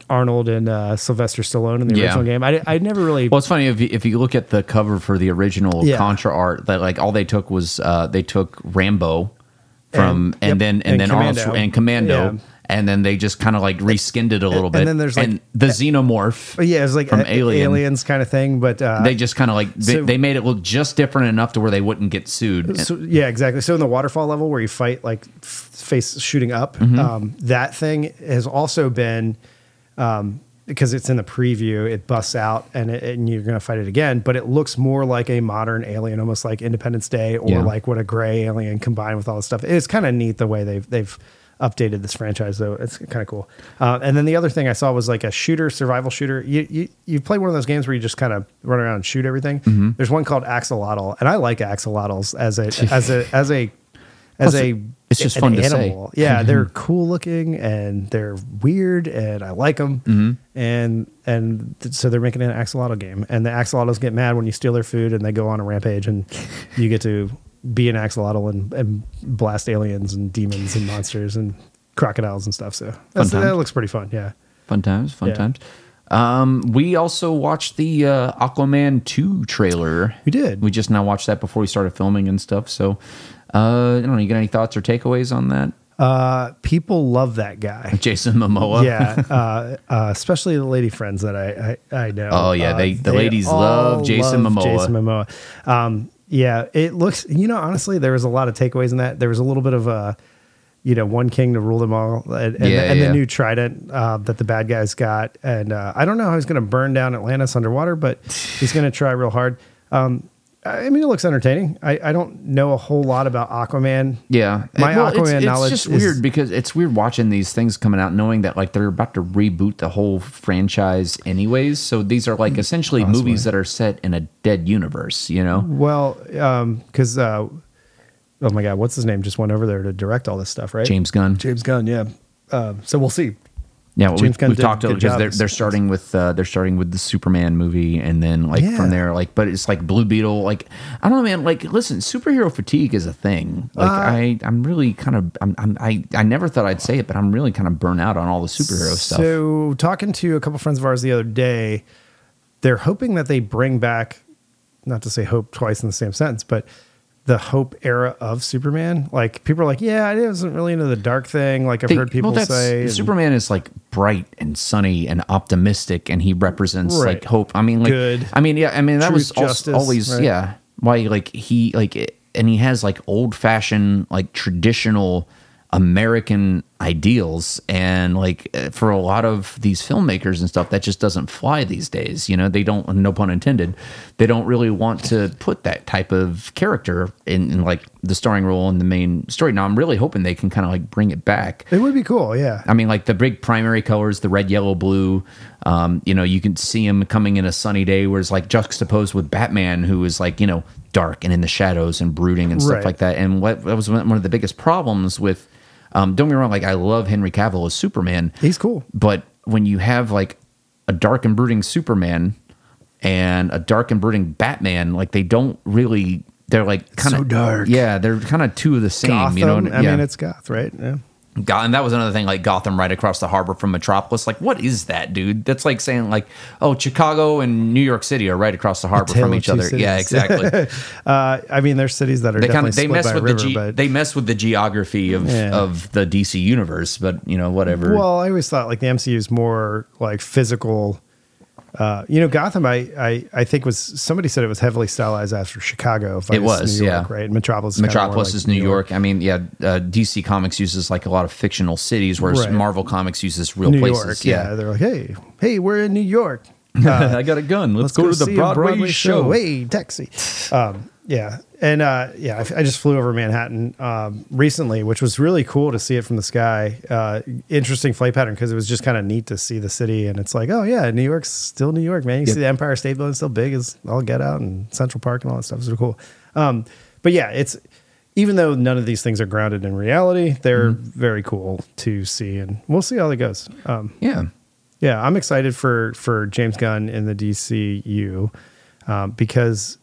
Arnold and uh, Sylvester Stallone in the yeah. original game. I, I never really. Well, it's funny if you, if you look at the cover for the original yeah. Contra art, that like all they took was uh, they took Rambo. From and, and yep, then and, and then Commando. Arnold and Commando yeah. and then they just kind of like reskinned it a little and, bit and then there's like and the xenomorph yeah it's like from a, Alien. Aliens kind of thing but uh, they just kind of like they, so, they made it look just different enough to where they wouldn't get sued so, yeah exactly so in the waterfall level where you fight like face shooting up mm-hmm. um, that thing has also been um, because it's in the preview it busts out and, it, and you're going to fight it again but it looks more like a modern Alien almost like Independence Day or yeah. like what a gray Alien combined with all this stuff. It's kind of neat the way they've they've updated this franchise though. It's kind of cool. Uh, and then the other thing I saw was like a shooter survival shooter. You you, you play one of those games where you just kind of run around and shoot everything. Mm-hmm. There's one called Axolotl and I like Axolotls as a as a as a as Plus, a it's just an fun to animal. Say. Yeah, mm-hmm. They're cool looking and they're weird and I like them. Mm-hmm. And and th- so they're making an axolotl game and the axolotls get mad when you steal their food and they go on a rampage and you get to be an axolotl and, and blast aliens and demons and monsters and crocodiles and stuff. So that's, that looks pretty fun. Yeah, fun times, fun yeah. times. Um, we also watched the uh, Aquaman two trailer. We did. We just now watched that before we started filming and stuff. So. Uh, I don't know, you got any thoughts or takeaways on that? Uh, people love that guy, Jason Momoa. Yeah, uh, uh, especially the lady friends that I I, I know. Oh yeah, they uh, the they ladies love Jason love Momoa. Jason Momoa. Um, yeah, it looks. You know, honestly, there was a lot of takeaways in that. There was a little bit of a, you know, one king to rule them all, and, and, yeah, the, and yeah. the new trident uh, that the bad guys got. And uh, I don't know how he's going to burn down Atlantis underwater, but he's going to try real hard. Um, I mean, it looks entertaining. I, I don't know a whole lot about Aquaman. Yeah. My well, Aquaman it's, it's knowledge just is... It's weird because it's weird watching these things coming out knowing that like they're about to reboot the whole franchise anyways. So these are like essentially awesome. movies that are set in a dead universe, you know? Well, because, um, uh, oh my God, what's his name? Just went over there to direct all this stuff, right? James Gunn. James Gunn, yeah. Uh, so we'll see. Yeah, well, we've, we've talked because they're they're starting with uh, they're starting with the Superman movie, and then like yeah. from there, like but it's like Blue Beetle, like I don't know, man. Like, listen, superhero fatigue is a thing. Like uh, I I'm really kind of I'm, I'm I I never thought I'd say it, but I'm really kind of burnt out on all the superhero so, stuff. So talking to a couple friends of ours the other day, they're hoping that they bring back, not to say hope twice in the same sentence, but the hope era of Superman. Like people are like, yeah, I wasn't really into the dark thing. Like I've they, heard people well, say and, Superman is like bright and sunny and optimistic, and he represents right. like hope. I mean, like, Good. I mean, yeah, I mean, that Truth, was justice, always, right? yeah. Why like he like, it, and he has like old fashioned, like traditional American ideals. And like for a lot of these filmmakers and stuff, that just doesn't fly these days. You know, they don't, no pun intended, they don't really want to put that type of character in, in like the starring role in the main story. Now, I'm really hoping they can kind of like bring it back. It would be cool. Yeah. I mean, like the big primary colors, the red, yellow, blue, um, you know, you can see him coming in a sunny day where it's like juxtaposed with Batman, who is like, you know, dark and in the shadows and brooding and stuff right. like that. And what that was one of the biggest problems with, Um, don't get me wrong, like I love Henry Cavill as Superman. He's cool. But when you have like a dark and brooding Superman and a dark and brooding Batman, like they don't really, they're like kind of so dark. Yeah, they're kind of two of the same. Gotham, you know, I yeah. mean, it's goth, right? Yeah. God, and that was another thing, like Gotham right across the harbor from Metropolis. Like, what is that, dude? That's like saying, like, oh, Chicago and New York City are right across the harbor from each other. Cities. Yeah, exactly. uh, I mean, there's cities that are they definitely kinda, they split mess by with a river, the ge- but... They mess with the geography of, yeah. of the D C universe, but, you know, whatever. Well, I always thought, like, the M C U is more, like, physical. Uh, you know, Gotham, I, I I think was, somebody said it was heavily stylized after Chicago. If it I was, New York, yeah. Right? Metropolis is Metropolis is like New York. York. I mean, yeah, uh, D C Comics uses like a lot of fictional cities, whereas right. Marvel Comics uses real New places. York, yeah. yeah, they're like, hey, hey, we're in New York. Uh, I got a gun. Let's, let's go, go to the Broadway, Broadway show. show. Hey, taxi. Um, yeah. And uh, yeah, I, I just flew over Manhattan um, recently, which was really cool to see it from the sky. Uh, interesting flight pattern because it was just kind of neat to see the city. And it's like, oh, yeah, New York's still New York, man. You yep. see the Empire State Building still big as all get out and Central Park and all that stuff. It's really cool. Um, but yeah, it's even though none of these things are grounded in reality, they're mm-hmm. very cool to see. And we'll see how it goes. Um, yeah. Yeah, I'm excited for, for James Gunn in the D C U um, because...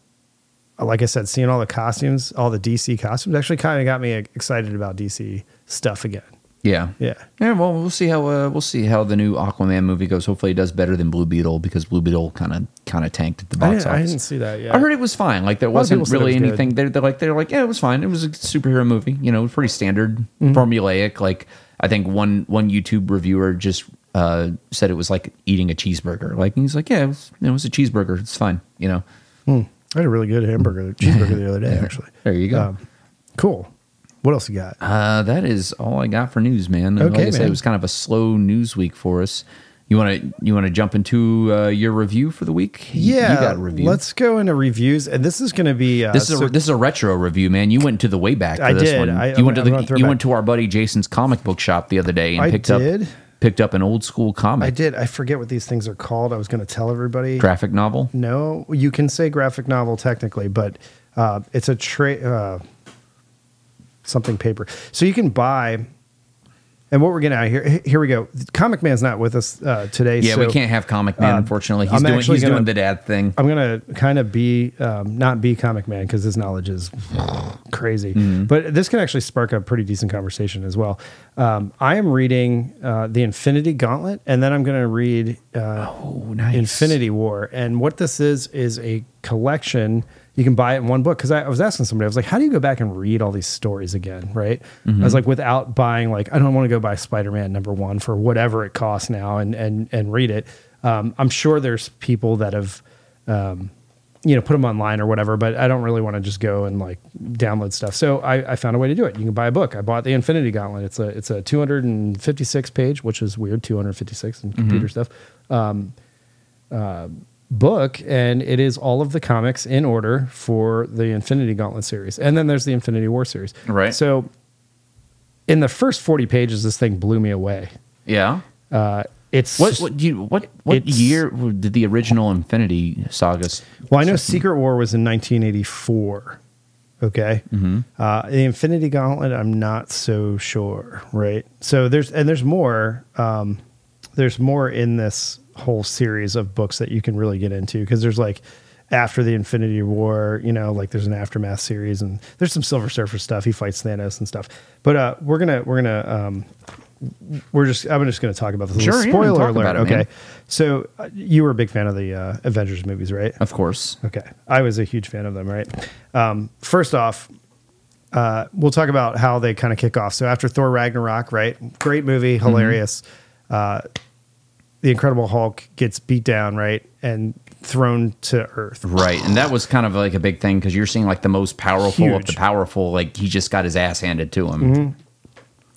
Like I said, seeing all the costumes, all the D C costumes actually kind of got me excited about D C stuff again. Yeah. Yeah. Yeah. Well, we'll see how, uh, we'll see how the new Aquaman movie goes. Hopefully it does better than Blue Beetle because Blue Beetle kind of, kind of tanked at the box I office. I didn't see that yet. I heard it was fine. Like there wasn't really anything they're, they're like, they're like, yeah, it was fine. It was a superhero movie, you know, pretty standard mm-hmm. formulaic. Like I think one, one YouTube reviewer just, uh, said it was like eating a cheeseburger. Like, he's like, yeah, it was, it was a cheeseburger. It's fine. You know? Hmm. I had a really good hamburger, cheeseburger the other day, actually. There you go. Um, cool. What else you got? Uh, that is all I got for news, man. Okay, like I man. said, it was kind of a slow news week for us. You want to you want to jump into uh, your review for the week? Yeah, you got a review. Let's go into reviews, and this is going to be uh, this is a, so, this is a retro review, man. You went to the way back. For I this did. One. I, you I, went to the, you back. went to our buddy Jason's comic book shop the other day and I picked did. up. Picked up an old school comic. I did. I forget what these things are called. I was going to tell everybody. Graphic novel? No, you can say graphic novel technically, but uh, it's a tra- uh, something paper. So you can buy. And what we're getting out of here, here we go. Comic Man's not with us uh, today. Yeah, so, we can't have Comic Man, uh, unfortunately. He's, doing, he's gonna, doing the dad thing. I'm going to kind of be, um, not be Comic Man because his knowledge is crazy. Mm-hmm. But this can actually spark a pretty decent conversation as well. Um, I am reading uh, The Infinity Gauntlet, and then I'm going to read uh, oh, nice. Infinity War. And what this is, is a collection. you can buy it in one book. Because I, I was asking somebody, I was like, how do you go back and read all these stories again, right? Mm-hmm. I was like, without buying, like, I don't want to go buy Spider-Man number one for whatever it costs now and and and read it. Um, I'm sure there's people that have, um, you know, put them online or whatever, but I don't really want to just go and like download stuff. So I, I found a way to do it. You can buy a book. I bought the Infinity Gauntlet. It's a it's a two hundred fifty-six page, which is weird, two hundred fifty-six in computer mm-hmm. stuff, um, uh, book, and it is all of the comics in order for the Infinity Gauntlet series, and then there's the Infinity War series. Right. So in the first forty pages, this thing blew me away. Yeah. Uh, It's what what do you, what, what year did the original Infinity Sagas? Well, I know Secret War was in nineteen eighty-four. Okay, mm-hmm. uh, the Infinity Gauntlet, I'm not so sure. Right, so there's and there's more. Um, there's more in this whole series of books that you can really get into, because there's like after the Infinity War, you know, like there's an Aftermath series, and there's some Silver Surfer stuff. He fights Thanos and stuff. But uh, we're gonna we're gonna. Um, We're just. I'm just going to talk about this. Sure, spoiler yeah, alert. It, okay, man. So uh, you were a big fan of the uh, Avengers movies, right? Of course. Okay, I was a huge fan of them. Right. Um, first off, uh, we'll talk about how they kind of kick off. So after Thor Ragnarok, right? Great movie, hilarious. Mm-hmm. Uh, the Incredible Hulk gets beat down, right, and thrown to Earth. Right, and that was kind of like a big thing, because you're seeing like the most powerful huge. of the powerful. Like, he just got his ass handed to him. Mm-hmm.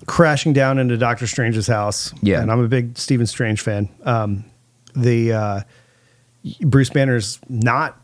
Crashing down into Doctor Strange's house. Yeah. And I'm a big Stephen Strange fan. Um, the uh, Bruce Banner's not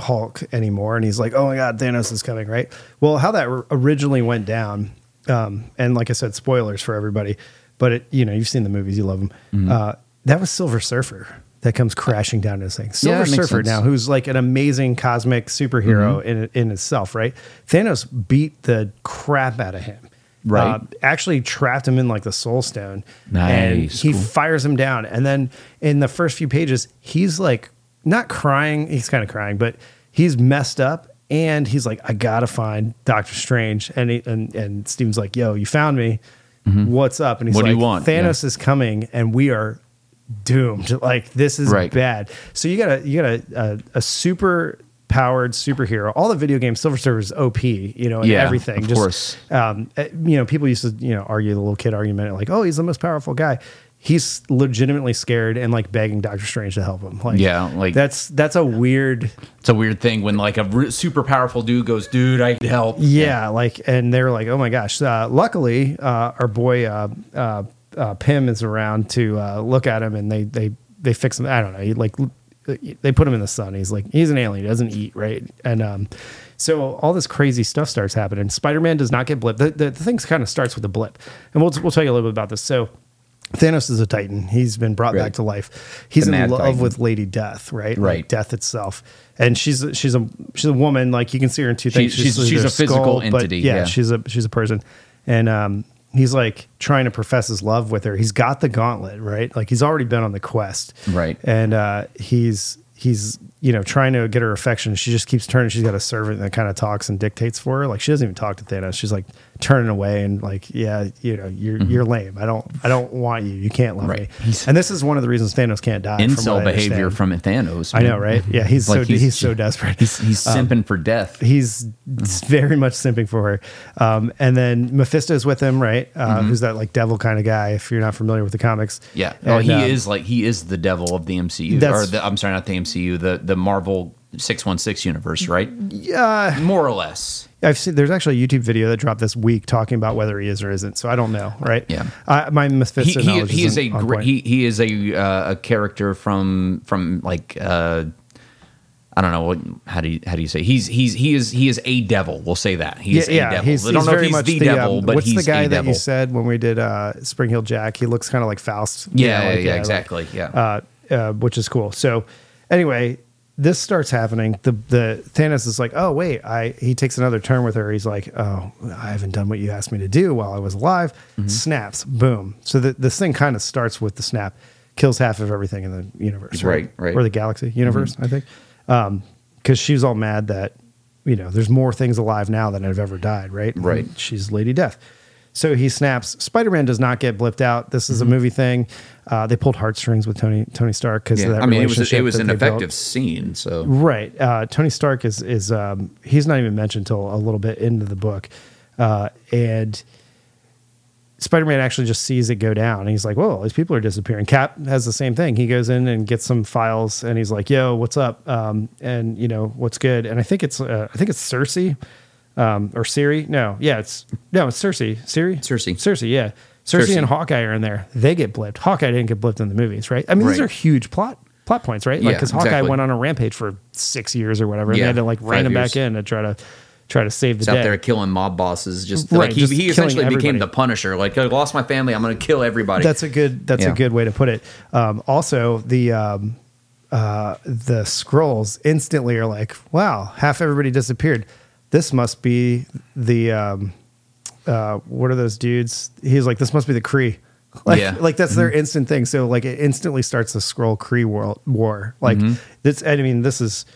Hulk anymore. And he's like, oh my God, Thanos is coming, right? Well, how that r- originally went down. Um, and like I said, spoilers for everybody. But, it, you know, you've seen the movies. You love them. Mm-hmm. Uh, that was Silver Surfer that comes crashing down to this thing. Silver yeah, Surfer now, who's like an amazing cosmic superhero mm-hmm. in in itself, right? Thanos beat the crap out of him. Right, uh, actually trapped him in like the Soul Stone, nice. and he cool. fires him down. And then in the first few pages, he's like not crying; he's kind of crying, but he's messed up, and he's like, "I gotta find Doctor Strange." And he, and and Steven's like, "Yo, you found me. Mm-hmm. What's up?" And he's what like, do you want? "Thanos yeah. is coming, and we are doomed. Like, this is right. bad." So you gotta you gotta uh, a super. powered superhero. All the video games, Silver Surfer is O P, you know, and yeah, everything. Of Just, course. Um, you know, people used to, you know, argue the little kid argument, like, oh, he's the most powerful guy. He's legitimately scared and like begging Doctor Strange to help him. Like, yeah, like that's that's a weird. It's a weird thing when like a re- super powerful dude goes, dude, I need help. Yeah, yeah. Like, and they're like, oh my gosh. Uh, luckily, uh, our boy uh, uh, uh, Pym is around to uh, look at him, and they they they fix him. I don't know, like. They put him in the sun. He's like, he's an alien. He doesn't eat, right? And um, so all this crazy stuff starts happening. Spider-Man does not get blipped. The, the, the thing kind of starts with a blip. And we'll we'll tell you a little bit about this. So Thanos is a Titan. He's been brought right. back to life. He's the in love Titan. with Lady Death, right? Right. Like Death itself. And she's she's a she's a woman. Like, you can see her in two things. She, she's she's, she's a skull, physical entity. Yeah, yeah, she's a she's a person. And um, he's like trying to profess his love with her. He's got the gauntlet, right? Like, he's already been on the quest. Right. And uh, he's, he's you know, trying to get her affection. She just keeps turning. She's got a servant that kind of talks and dictates for her. Like, she doesn't even talk to Thanos. She's like turning away and like, yeah, you know, you're mm-hmm. you're lame. I don't I don't want you. You can't love right. me. He's, and this is one of the reasons Thanos can't die. Incel behavior from Thanos. I know, right? Yeah, he's like so he's, he's so desperate. He's, he's um, simping for death. He's very much simping for her. Um, and then Mephisto's with him, right? Uh, mm-hmm. Who's that like devil kind of guy? If you're not familiar with the comics, yeah. And, oh, he um, is like he is the devil of the M C U. Or the, I'm sorry, not the M C U. The the Marvel six one six universe, right? Yeah, more or less. I've seen there's actually a YouTube video that dropped this week talking about whether he is or isn't. So I don't know, right? Yeah, uh, my Mephisto he, knowledge he, he is a great, he he is a uh, a character from from like uh, I don't know what how do you, how do you say he's he's he is he is a devil. We'll say that he is yeah, a yeah, devil. He's, I don't he's know very if he's the, the devil, um, but what's he's the guy a that devil. You said when we did uh, Spring Hill Jack? He looks kind of like Faust. Yeah, you know, like, yeah, yeah, exactly. Like, yeah, uh, uh, which is cool. So anyway. This starts happening. The the Thanos is like, oh wait, I he takes another turn with her. He's like, oh, I haven't done what you asked me to do while I was alive. Mm-hmm. Snaps, boom. So the, this thing kind of starts with the snap, kills half of everything in the universe, right, right, right. or the galaxy universe, mm-hmm. I think, because um, she's all mad that you know there's more things alive now than have ever died, right? Right. And she's Lady Death. So he snaps. Spider-Man does not get blipped out. This is mm-hmm. a movie thing. Uh, they pulled heartstrings with Tony Tony Stark because yeah. of that I mean, relationship. It was, it was an effective built. scene. So right. Uh, Tony Stark is, is um, he's not even mentioned until a little bit into the book. Uh, and Spider-Man actually just sees it go down. And he's like, whoa, these people are disappearing. Cap has the same thing. He goes in and gets some files and he's like, yo, what's up? Um, and, you know, what's good? And I think it's uh, I think it's Cersei. Um, or Siri? No, yeah, it's no, it's Cersei. Siri? Cersei. Cersei, yeah. Cersei, Cersei and Hawkeye are in there. They get blipped. Hawkeye didn't get blipped in the movies, right? I mean, right. these are huge plot plot points, right? Like, because yeah, Hawkeye exactly. went on a rampage for six years or whatever, and yeah, they had to like rein him years. back in to try to try to save the day. He's out there killing mob bosses. Just right, like he, just he essentially everybody. became the Punisher. Like, I lost my family. I'm going to kill everybody. That's a good. That's yeah. a good way to put it. Um, also, the. Um, uh, the Skrulls instantly are like, wow, half everybody disappeared. This must be the, um, uh, what are those dudes? He's like, this must be the Kree. Like, yeah. like that's mm-hmm. their instant thing. So like it instantly starts the Skrull Kree war, war. Like mm-hmm. this, I mean, this is,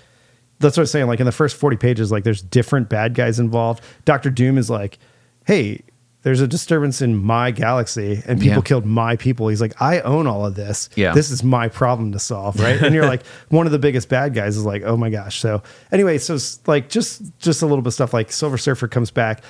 that's what I'm saying. Like in the first forty pages, like there's different bad guys involved. Doctor Doom is like, hey, there's a disturbance in my galaxy and people yeah. killed my people. He's like, I own all of this. Yeah. This is my problem to solve. Right. And you're like, one of the biggest bad guys is like, oh my gosh. So anyway, so it's like just, just a little bit of stuff like Silver Surfer comes back.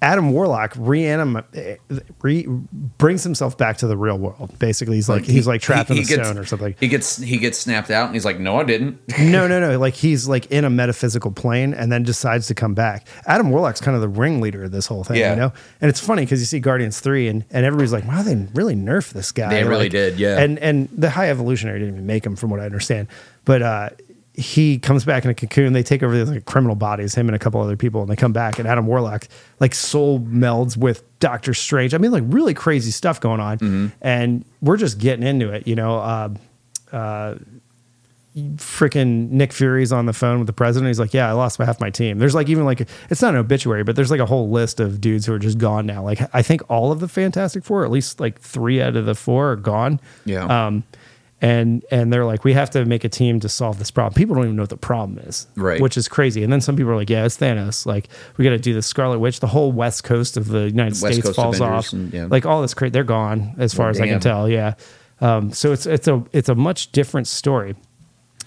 Adam Warlock reanima- re brings himself back to the real world. Basically, he's like, like he, he's like trapped he, in a gets, stone or something. He gets he gets snapped out, and he's like, "No, I didn't." no, no, no. Like he's like in a metaphysical plane, and then decides to come back. Adam Warlock's kind of the ringleader of this whole thing, yeah. you know. And it's funny because you see Guardians three, and, and everybody's like, "Wow, they really nerfed this guy." They really like, did, yeah. And and the High Evolutionary didn't even make him, from what I understand. But uh, he comes back in a cocoon. They take over the like, criminal bodies, him and a couple other people, and they come back. And Adam Warlock like soul melds with Doctor Strange. I mean, like really crazy stuff going on. Mm-hmm. And we're just getting into it, you know. Uh, uh, freaking Nick Fury's on the phone with the president. He's like, "Yeah, I lost half my team." There's like even like a, it's not an obituary, but there's like a whole list of dudes who are just gone now. Like I think all of the Fantastic Four, at least like three out of the four, are gone. Yeah. Um, And and they're like, we have to make a team to solve this problem. People don't even know what the problem is, right? Which is crazy. And then some people are like, yeah, it's Thanos. Like, we got to do the Scarlet Witch. The whole West Coast of the United West States Coast falls Avengers off. And, yeah. Like all this crazy, they're gone as far well, as damn. I can tell. Yeah. Um, so it's it's a it's a much different story.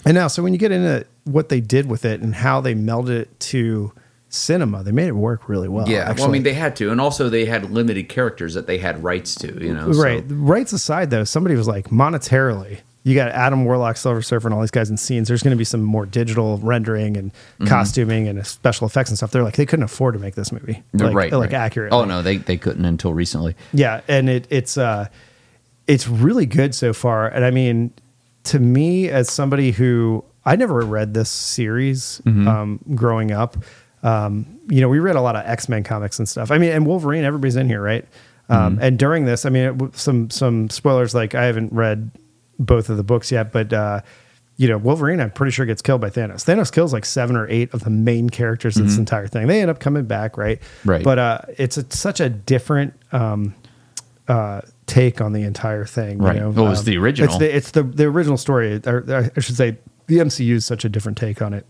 And now, so when you get into what they did with it and how they melded it to cinema, they made it work really well. Yeah, actually. Well, I mean, they had to, and also they had limited characters that they had rights to. You know, right? So. Rights aside, though, somebody was like, monetarily, you got Adam Warlock, Silver Surfer, and all these guys in scenes. There's going to be some more digital rendering and mm-hmm. costuming and special effects and stuff. They're like, they couldn't afford to make this movie, like, right? Like right. accurate. Oh no, they they couldn't until recently. Yeah, and it it's uh, it's really good so far. And I mean, to me, as somebody who I never read this series mm-hmm. um, growing up, um, you know, we read a lot of X-Men comics and stuff. I mean, and Wolverine, everybody's in here, right? Um, mm-hmm. And during this, I mean, some some spoilers. Like I haven't read both of the books yet, but uh, you know, Wolverine, I'm pretty sure gets killed by Thanos. Thanos kills like seven or eight of the main characters mm-hmm. in this entire thing. They end up coming back, right? Right. But uh, it's a, such a different um, uh, take on the entire thing. Right. You know? It was um, the original. It's the, it's the the original story. Or I should say, the M C U is such a different take on it,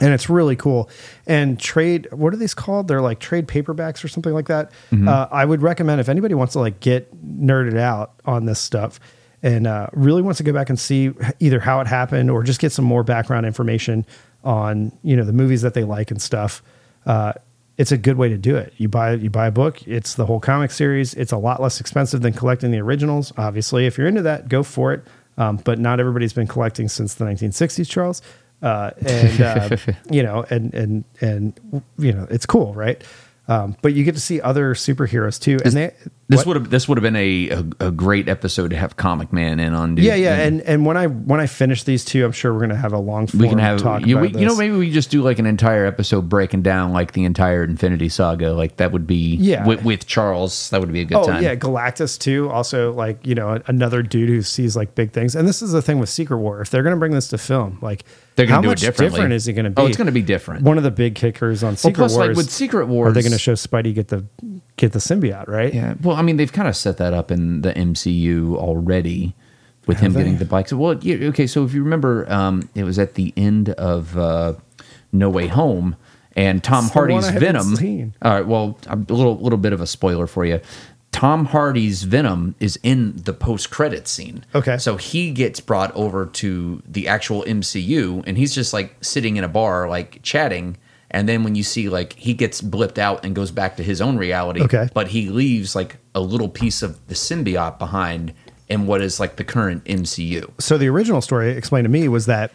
and it's really cool. And trade, what are these called? They're like trade paperbacks or something like that. Mm-hmm. Uh, I would recommend if anybody wants to like get nerded out on this stuff. And uh, really wants to go back and see either how it happened or just get some more background information on, you know, the movies that they like and stuff. Uh, it's a good way to do it. You buy you buy a book. It's the whole comic series. It's a lot less expensive than collecting the originals. Obviously, if you're into that, go for it. Um, but not everybody's been collecting since the nineteen sixties, Charles. Uh, and uh, you know, and and and you know, it's cool, right? Um, but you get to see other superheroes too, and they, this would have this would have been a, a a great episode to have Comic Man in on. Dude. Yeah, yeah, and and when I when I finish these two, I'm sure we're gonna have a long form we can have talk you, about we, this. You know, maybe we just do like an entire episode breaking down like the entire Infinity Saga. Like that would be yeah. with, with Charles. That would be a good oh, time. Oh yeah, Galactus too. Also like you know another dude who sees like big things. And this is the thing with Secret War. If they're gonna bring this to film, like. They're gonna How do much it differently. different is it going to be? Oh, it's going to be different. One of the big kickers on Secret well, plus, Wars. Like with Secret Wars, are they going to show Spidey get the get the symbiote? Right? Yeah. Well, I mean, they've kind of set that up in the M C U already with Have him they? getting the bike. So, well, yeah, okay. So if you remember, um, it was at the end of uh, No Way Home. And Tom it's Hardy's Venom. All right, well, a little little bit of a spoiler for you. Tom Hardy's Venom is in the post-credit scene. Okay. So he gets brought over to the actual M C U, and he's just, like, sitting in a bar, like, chatting. And then when you see, like, he gets blipped out and goes back to his own reality. Okay. But he leaves, like, a little piece of the symbiote behind in what is, like, the current M C U. So the original story, explained to me, was that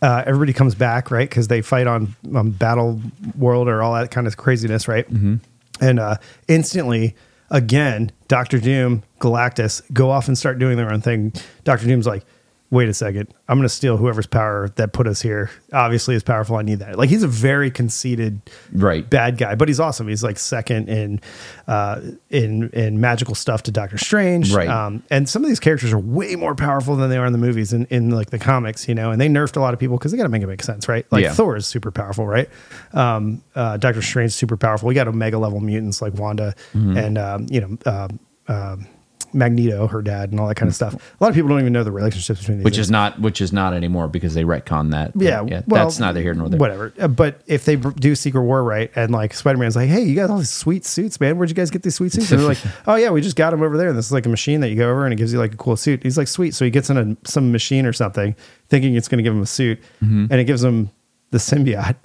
uh, everybody comes back, right? Because they fight on, on Battle World or all that kind of craziness, right? Mm-hmm. And uh, instantly... Again, Doctor Doom, Galactus, go off and start doing their own thing. Doctor Doom's like, wait a second. I'm going to steal whoever's power that put us here. Obviously, is powerful. I need that. Like, he's a very conceited right. bad guy, but he's awesome. He's, like, second in uh, in in magical stuff to Doctor Strange. Right. Um, and some of these characters are way more powerful than they are in the movies and in, like, the comics, you know, and they nerfed a lot of people because they got to make it make sense, right? Like, yeah. Thor is super powerful, right? Um, uh, Doctor Strange is super powerful. We got omega-level mutants like Wanda mm-hmm. and, um, you know... Um, um, Magneto, her dad, and all that kind of stuff. A lot of people don't even know the relationships between these. Which things. is not, which is not anymore because they retcon that. Yeah, yeah well, that's neither here nor there. Whatever. But if they do Secret War right, and like Spider-Man's like, hey, you got all these sweet suits, man. Where'd you guys get these sweet suits? And they're like, oh yeah, we just got them over there. And this is like a machine that you go over and it gives you like a cool suit. He's like, sweet. So he gets in a, some machine or something, thinking it's going to give him a suit, mm-hmm. and it gives him the symbiote.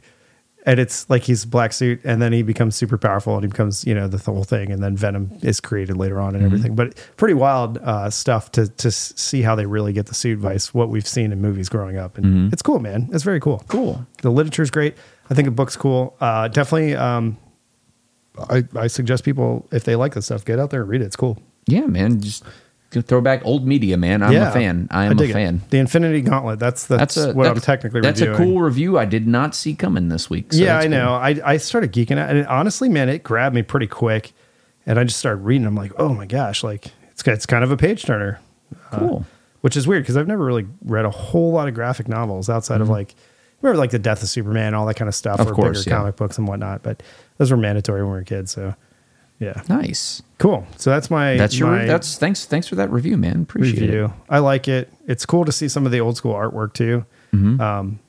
And it's like he's black suit, and then he becomes super powerful, and he becomes, you know, the whole thing, and then Venom is created later on and mm-hmm. everything. But pretty wild uh, stuff to to see how they really get the suit vice, what we've seen in movies growing up. And mm-hmm. it's cool, man. It's very cool. Cool. The literature's great. I think the book's cool. Uh, definitely, um, I, I suggest people, if they like this stuff, get out there and read it. It's cool. Yeah, man. Just... Throw back old media, man. I'm yeah, a fan. I am I dig a fan. It. The Infinity Gauntlet. That's that's, that's a, what that's, I'm technically that's reviewing. That's a cool review I did not see coming this week. So yeah, I know. Cool. I, I started geeking out. And honestly, man, it grabbed me pretty quick. And I just started reading. I'm like, oh my gosh. Like, it's, it's kind of a page turner. Cool. Uh, which is weird because I've never really read a whole lot of graphic novels outside mm-hmm. of like, remember like The Death of Superman, all that kind of stuff. Of or course, bigger yeah. comic books and whatnot. But those were mandatory when we were kids. So. Yeah. Nice. Cool. So that's my That's your my that's thanks thanks for that review, man. Appreciate review. it. I like it. It's cool to see some of the old school artwork too. Mm-hmm. Um,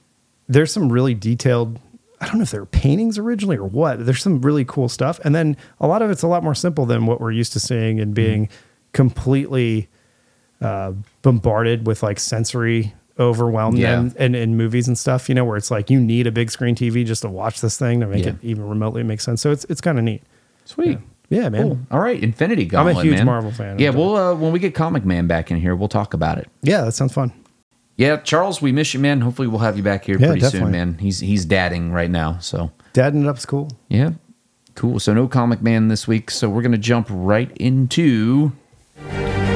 there's some really detailed, I don't know if they were paintings originally or what. There's some really cool stuff. And then a lot of it's a lot more simple than what we're used to seeing and being mm-hmm. completely uh, bombarded with like sensory overwhelmed yeah. and in movies and stuff, you know, where it's like you need a big screen T V just to watch this thing to make yeah. it even remotely make sense. So it's it's kind of neat. Sweet. Yeah. Yeah, man. Cool. All right, Infinity Gauntlet, man. I'm a huge man. Marvel fan. Yeah, we'll uh, when we get Comic Man back in here, we'll talk about it. Yeah, that sounds fun. Yeah, Charles, we miss you, man. Hopefully, we'll have you back here yeah, pretty definitely. soon, man. He's he's dadding right now, so dadding it up's cool. Yeah, cool. So no Comic Man this week. So we're gonna jump right into Mysterious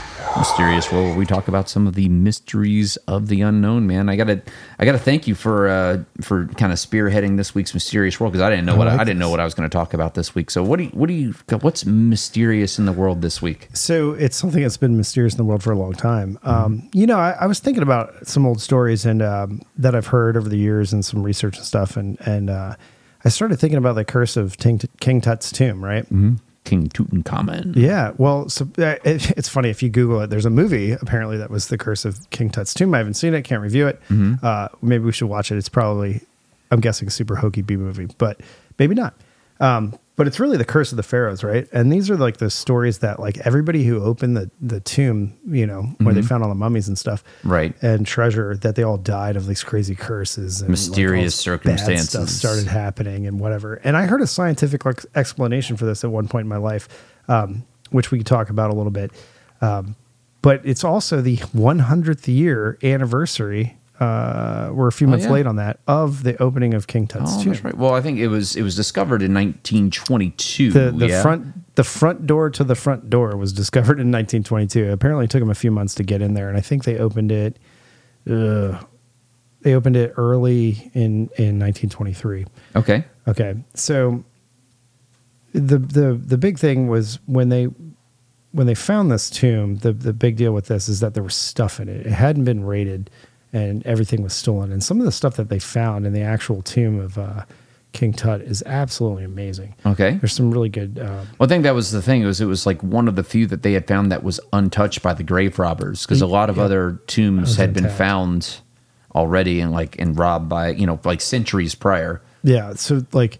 World. Mysterious World, where we talk about some of the mysteries of the unknown, man. I gotta. I got to thank you for uh, for kind of spearheading this week's Mysterious World because I didn't know I what like I, I didn't know what I was going to talk about this week. So what do you, what do you what's mysterious in the world this week? So it's something that's been mysterious in the world for a long time. Mm-hmm. Um, you know, I, I was thinking about some old stories and um, that I've heard over the years and some research and stuff, and and uh, I started thinking about the curse of King, King Tut's tomb, right? Mm-hmm. King Tutankhamun. Yeah, well, so uh, it, it's funny if you Google it. There's a movie apparently that was the Curse of King Tut's Tomb. I haven't seen it, can't review it. Mm-hmm. Uh, maybe we should watch it. It's probably, I'm guessing, a super hokey B movie, but maybe not. Um, but it's really the Curse of the Pharaohs, right? And these are like the stories that like everybody who opened the the tomb, you know, where mm-hmm. they found all the mummies and stuff, right? And treasure that they all died of these crazy curses, and mysterious like circumstances bad stuff started happening and whatever. And I heard a scientific like, explanation for this at one point in my life, um, which we could talk about a little bit. Um, but it's also the one hundredth year anniversary. Uh, we're a few months oh, yeah. late on that of the opening of King Tut's oh, tomb. That's right. Well, I think it was it was discovered in nineteen twenty-two. The, the yeah. front the front door to the front door was discovered in nineteen twenty-two. Apparently, it took them a few months to get in there, and I think they opened it. Uh, they opened it early in in nineteen twenty-three. Okay. Okay. So the the the big thing was when they. When they found this tomb. The the big deal with this is that there was stuff in it. It hadn't been raided. And everything was stolen. And some of the stuff that they found in the actual tomb of uh, King Tut is absolutely amazing. Okay. There's some really good... Uh, well, I think that was the thing. It was, it was like one of the few that they had found that was untouched by the grave robbers, because a lot of yeah, other tombs had intact. been found already and like and robbed by, you know, like centuries prior. Yeah. So like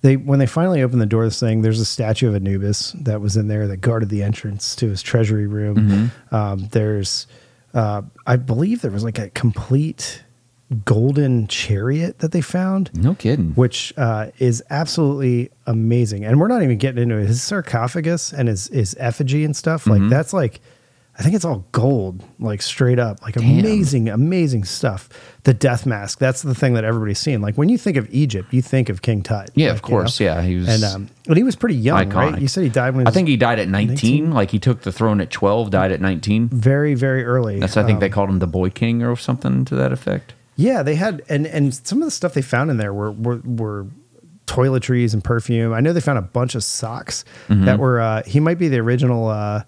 they when they finally opened the door to this thing, there's a statue of Anubis that was in there that guarded the entrance to his treasury room. Mm-hmm. Um, there's... Uh, I believe there was like a complete... golden chariot that they found. No kidding. Which uh, is absolutely amazing. And we're not even getting into it. His sarcophagus and his, his effigy and stuff, mm-hmm. like that's like, I think it's all gold, like straight up, like Damn. amazing, amazing stuff. The death mask, that's the thing that everybody's seen. Like when you think of Egypt, you think of King Tut. Yeah, like, of course. You know? Yeah. He was and um, but he was pretty young, iconic. right? You said he died when he was I think he died at nineteen. nineteen Like he took the throne at twelve, died at nineteen. Very, very early. That's, I think um, they called him the Boy King or something to that effect. Yeah, they had, and, and some of the stuff they found in there were, were were toiletries and perfume. I know they found a bunch of socks mm-hmm. that were, uh, he might be the original, uh,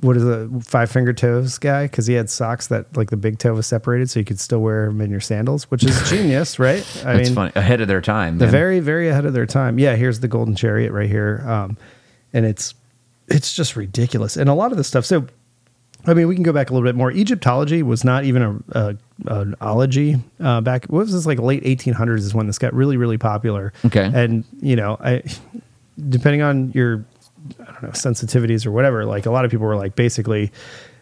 what is the five finger toes guy? Because he had socks that, like, the big toe was separated so you could still wear them in your sandals, which is genius, right? I That's mean, funny. Ahead of their time. They're very, very ahead of their time. Yeah, here's the golden chariot right here. Um, and it's it's just ridiculous. And a lot of this stuff, so... I mean, we can go back a little bit more. Egyptology was not even a, a an ology uh, back. What was this, like late eighteen hundreds is when this got really, really popular. Okay. And, you know, I depending on your, I don't know, sensitivities or whatever, like a lot of people were like, basically,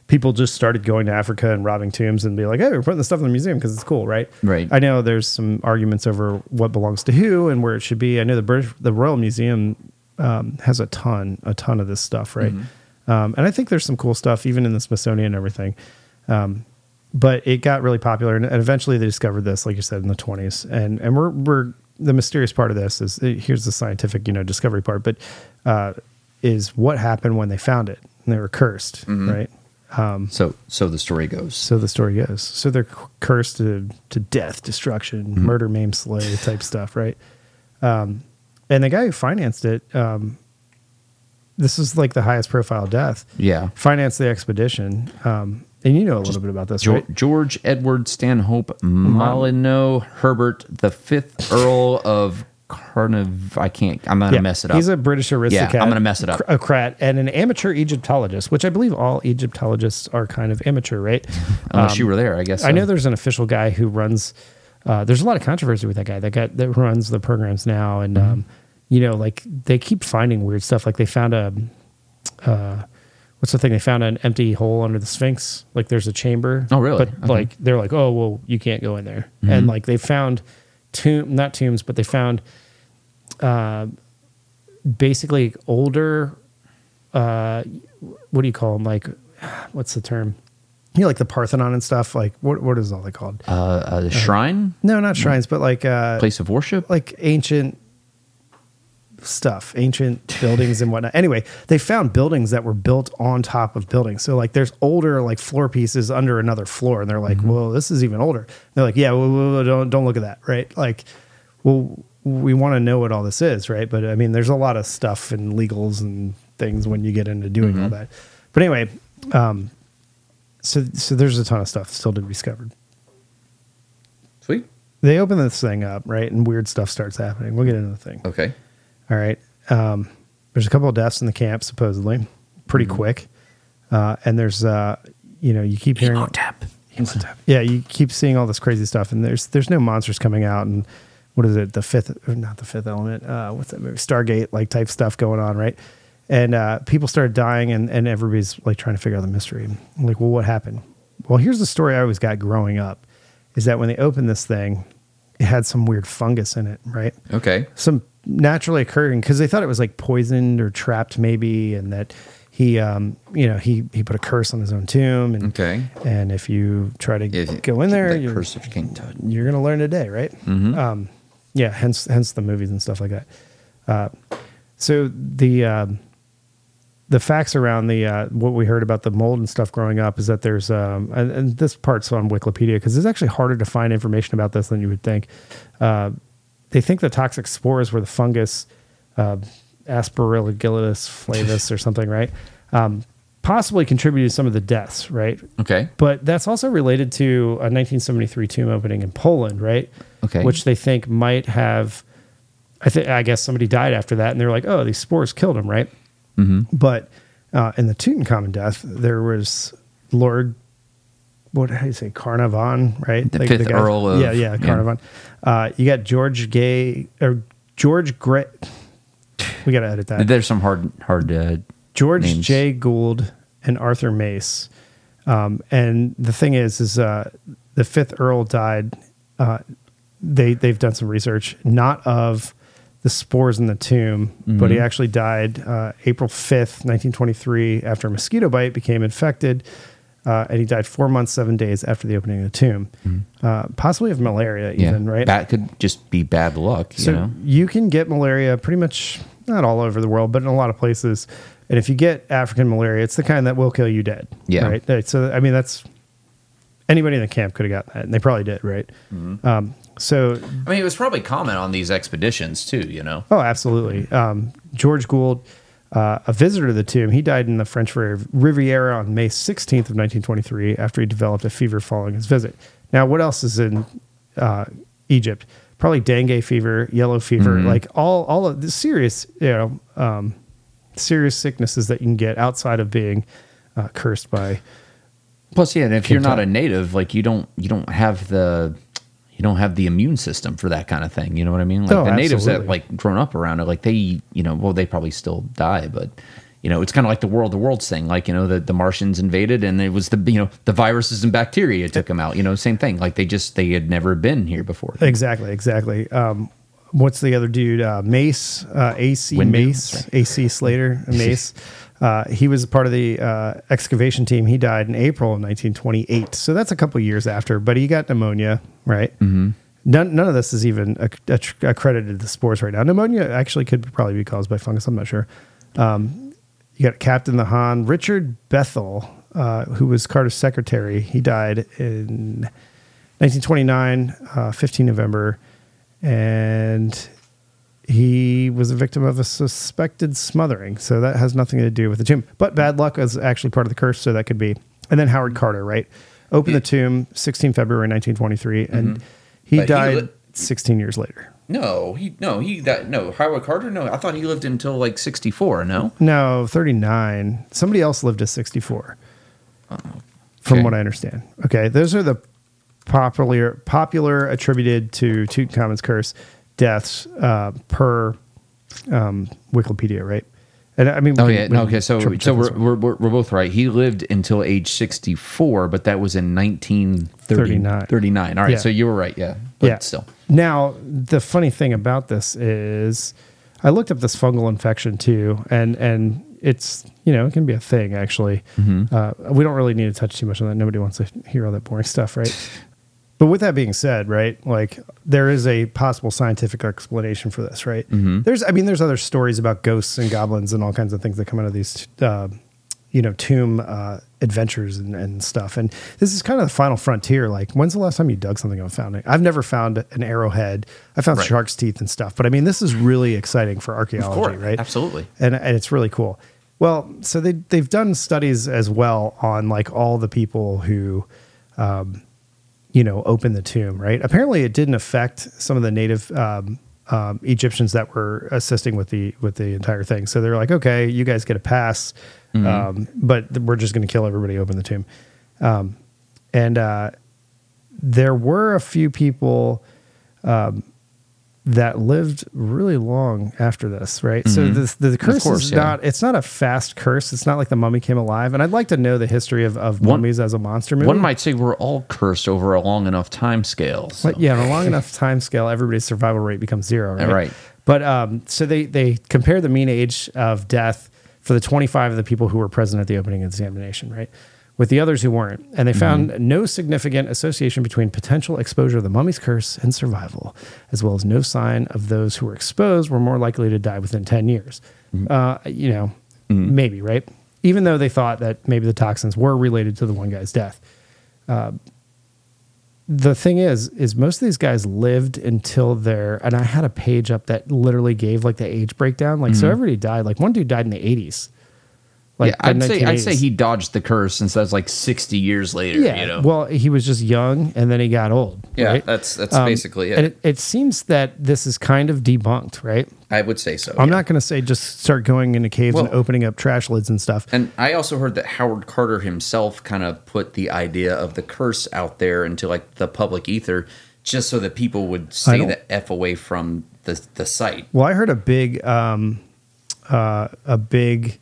people just started going to Africa and robbing tombs and be like, hey, we're putting this stuff in the museum because it's cool, right? Right. I know there's some arguments over what belongs to who and where it should be. I know the British, the Royal Museum um, has a ton, a ton of this stuff, right? Mm-hmm. Um, and I think there's some cool stuff, even in the Smithsonian and everything. Um, but it got really popular, and, and eventually they discovered this, like you said, in the twenties. And and we're we're the mysterious part of this is here's the scientific, you know, discovery part, but uh, is what happened when they found it and they were cursed, mm-hmm. right? Um, so so the story goes. So the story goes. So they're cursed to to death, destruction, mm-hmm. murder, maim, slay type stuff, right? Um, and the guy who financed it. Um, This is like the highest profile death. Yeah. Finance the expedition. Um, and you know a Just little bit about this, George, right? George Edward Stanhope Molyneux Herbert, the fifth Earl of Carniv... I can't... I'm going to yeah, mess it up. He's a British aristocrat. Yeah, I'm going to mess it up. A crat and an amateur Egyptologist, which I believe all Egyptologists are kind of amateur, right? Unless um, you were there, I guess. So. I know there's an official guy who runs... Uh, there's a lot of controversy with that guy that, got, that runs the programs now, and... Mm-hmm. Um, you know, like they keep finding weird stuff. Like they found a, uh, what's the thing? They found an empty hole under the Sphinx. Like there's a chamber. Oh, really? But okay. like they're like, oh, well, you can't go in there. Mm-hmm. And like they found tomb, not tombs, but they found uh, basically older, uh, what do you call them? Like, what's the term? You know, like the Parthenon and stuff. Like, what what is all they called? Uh, uh, the shrine? Uh, no, not shrines, but like uh, place of worship. Like ancient. Stuff, ancient buildings and whatnot. Anyway, they found buildings that were built on top of buildings. So like there's older like floor pieces under another floor, and they're like, mm-hmm. well, this is even older. And they're like, yeah, well, well, don't don't look at that, right? Like, well, we want to know what all this is, right? But I mean, there's a lot of stuff and legals and things when you get into doing mm-hmm. all that. But anyway, um, so so there's a ton of stuff still to be discovered. Sweet. They open this thing up, right, and weird stuff starts happening. We'll get into the thing. Okay. All right. Um, there's a couple of deaths in the camp, supposedly, pretty mm-hmm. quick. Uh, and there's, uh, you know, you keep hearing. Imhotep. Imhotep. Yeah, you keep seeing all this crazy stuff, and there's there's no monsters coming out, and what is it? The fifth, or not the fifth element. Uh, what's that movie? Stargate, like type stuff going on, right? And uh, people start dying, and, and everybody's like trying to figure out the mystery. I'm like, well, what happened? Well, here's the story I always got growing up, is that when they opened this thing, it had some weird fungus in it, right? Okay. Some. Naturally occurring, because they thought it was like poisoned or trapped maybe, and that he um you know he he put a curse on his own tomb, and okay and if you try to if go in there you're, curse of King Tut. You're gonna learn today, right? Mm-hmm. um yeah hence hence the movies and stuff like that. Uh so the um the facts around the uh what we heard about the mold and stuff growing up is that there's um and, and this part's on Wikipedia because it's actually harder to find information about this than you would think. uh They think the toxic spores were the fungus, uh, Aspergillus flavus or something, right? Um, possibly contributed to some of the deaths, right? Okay. But that's also related to a nineteen seventy-three tomb opening in Poland, right? Okay. Which they think might have I think I guess somebody died after that, and they're like, "Oh, these spores killed him," right? Mm-hmm. But uh, in the Tutankhamun death, there was Lord, what do you say, Carnarvon, right? The like, fifth the guy, Earl of yeah, yeah, Carnarvon. Yeah. Uh, you got George Gay or George Gray. We gotta edit that. There's some hard, hard. Uh, George names. J. Gould and Arthur Mace. Um, and the thing is, is uh, the fifth Earl died. Uh, they they've done some research, not of the spores in the tomb, mm-hmm. but he actually died uh, April fifth, nineteen twenty-three, after a mosquito bite, became infected, uh, and he died four months, seven days after the opening of the tomb, mm-hmm. uh, possibly of malaria, yeah. even right. That could just be bad luck. So you know? You can get malaria pretty much not all over the world, but in a lot of places. And if you get African malaria, it's the kind that will kill you dead. Yeah. Right. So, I mean, that's anybody in the camp could have gotten that, and they probably did, right? Mm-hmm. Um, so, I mean, it was probably common on these expeditions too, you know? Oh, absolutely. Um, George Gould, uh, a visitor to the tomb, he died in the French Riviera on May sixteenth of nineteen twenty-three after he developed a fever following his visit. Now, what else is in uh, Egypt? Probably dengue fever, yellow fever, mm-hmm. like all all of the serious, you know. Um, serious sicknesses that you can get outside of being uh, cursed by. Plus, yeah, and if you're not a native, like you don't, you don't have the, you don't have the immune system for that kind of thing. You know what I mean? Like oh, the absolutely. Natives that like grown up around it, like they, you know, well, they probably still die, but you know, it's kind of like the world, the world's thing. Like, you know, the, the Martians invaded and it was the, you know, the viruses and bacteria took them out, you know, same thing. Like they just, they had never been here before. Exactly. Exactly. Um, What's the other dude? Uh, Mace, uh, A C Windows. Mace, A C Slater, Mace. Uh, he was a part of the uh, excavation team. He died in April of nineteen twenty-eight. So that's a couple of years after, but he got pneumonia, right? Mm-hmm. None, none of this is even accredited to the spores right now. Pneumonia actually could probably be caused by fungus. I'm not sure. Um, you got Captain the Han, Richard Bethel, uh, who was Carter's secretary. He died in nineteen twenty-nine, uh, fifteenth of November. And he was a victim of a suspected smothering. So that has nothing to do with the tomb. But bad luck is actually part of the curse, so that could be. And then Howard Carter, right? Opened the tomb sixteenth of February, nineteen twenty-three, and mm-hmm. he but died he li- sixteen years later. No, he no, he that no, Howard Carter, no. I thought he lived until like sixty-four, no? No, thirty-nine. Somebody else lived to sixty-four. Oh, okay. From what I understand. Okay, those are the Popular, popular attributed to Tutankhamen's curse deaths uh, per um, Wikipedia, right? And I mean, oh we, yeah, we, no, okay. So, tri- so we're, we're we're both right. He lived until age sixty-four, but that was in nineteen thirty-nine. thirty-nine. All right, yeah. So you were right, yeah. But yeah. Still, now the funny thing about this is, I looked up this fungal infection too, and and. It's, you know, it can be a thing, actually. Mm-hmm. Uh, we don't really need to touch too much on that. Nobody wants to hear all that boring stuff, right? But with that being said, right, like there is a possible scientific explanation for this, right? Mm-hmm. There's, I mean, there's other stories about ghosts and goblins and all kinds of things that come out of these, uh, you know, tomb uh, adventures and, and stuff. And this is kind of the final frontier. Like, when's the last time you dug something and found it? I've never found an arrowhead. I found right. shark's teeth and stuff. But I mean, this is really exciting for archaeology, of course, right? Absolutely. And, and it's really cool. Well, so they, they've done studies as well on like all the people who, um, you know, opened the tomb, right? Apparently it didn't affect some of the native um, um, Egyptians that were assisting with the with the entire thing. So they're like, okay, you guys get a pass, mm-hmm. um, but we're just going to kill everybody who opened the tomb. Um, and uh, there were a few people um, that lived really long after this, right? Mm-hmm. So this, the, the curse course, is not, yeah. it's not a fast curse. It's not like the mummy came alive. And I'd like to know the history of, of one, mummies as a monster movie. One might say we're all cursed over a long enough time scale. So. But yeah, on a long enough time scale, everybody's survival rate becomes zero, right? Right. But um, so they, they compare the mean age of death for the twenty-five of the people who were present at the opening examination, right? With the others who weren't. And they found mm-hmm. no significant association between potential exposure of the mummy's curse and survival, as well as no sign of those who were exposed were more likely to die within ten years. Mm-hmm. Uh, you know, mm-hmm. maybe, right? Even though they thought that maybe the toxins were related to the one guy's death. Uh, the thing is, is most of these guys lived until their, and I had a page up that literally gave like the age breakdown. Like, mm-hmm. so everybody died. Like one dude died in the eighties. Like yeah, I'd say I'd say he dodged the curse since that's like sixty years later. Yeah, you know? Well, he was just young and then he got old. Yeah, right? that's that's um, basically it. And it, it seems that this is kind of debunked, right? I would say so. I'm yeah. not going to say just start going into caves well, and opening up trash lids and stuff. And I also heard that Howard Carter himself kind of put the idea of the curse out there into like the public ether, just so that people would stay the F away from the the site. Well, I heard a big, um, uh, a big.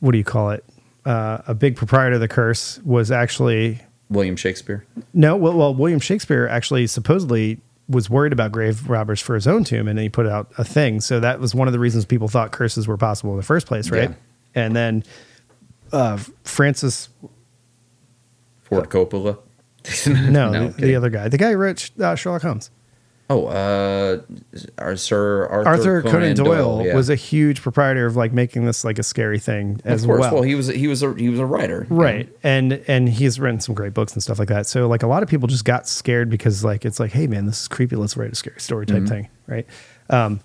What do you call it? Uh, a big proprietor of the curse was actually... William Shakespeare? No, well, well, William Shakespeare actually supposedly was worried about grave robbers for his own tomb, and he put out a thing. So that was one of the reasons people thought curses were possible in the first place, right? Yeah. And then uh, Francis... Ford uh, Coppola? no, no the, the other guy. The guy who wrote uh, Sherlock Holmes. Oh, uh, our Sir Arthur, Arthur Conan, Conan Doyle, Doyle yeah. was a huge proprietor of like making this like a scary thing as well. Of course, well, well he was a, he was a, he was a writer, right? Yeah. And and he's written some great books and stuff like that. So like a lot of people just got scared because like it's like, hey man, this is creepy. Let's write a scary story type mm-hmm. thing, right? Um,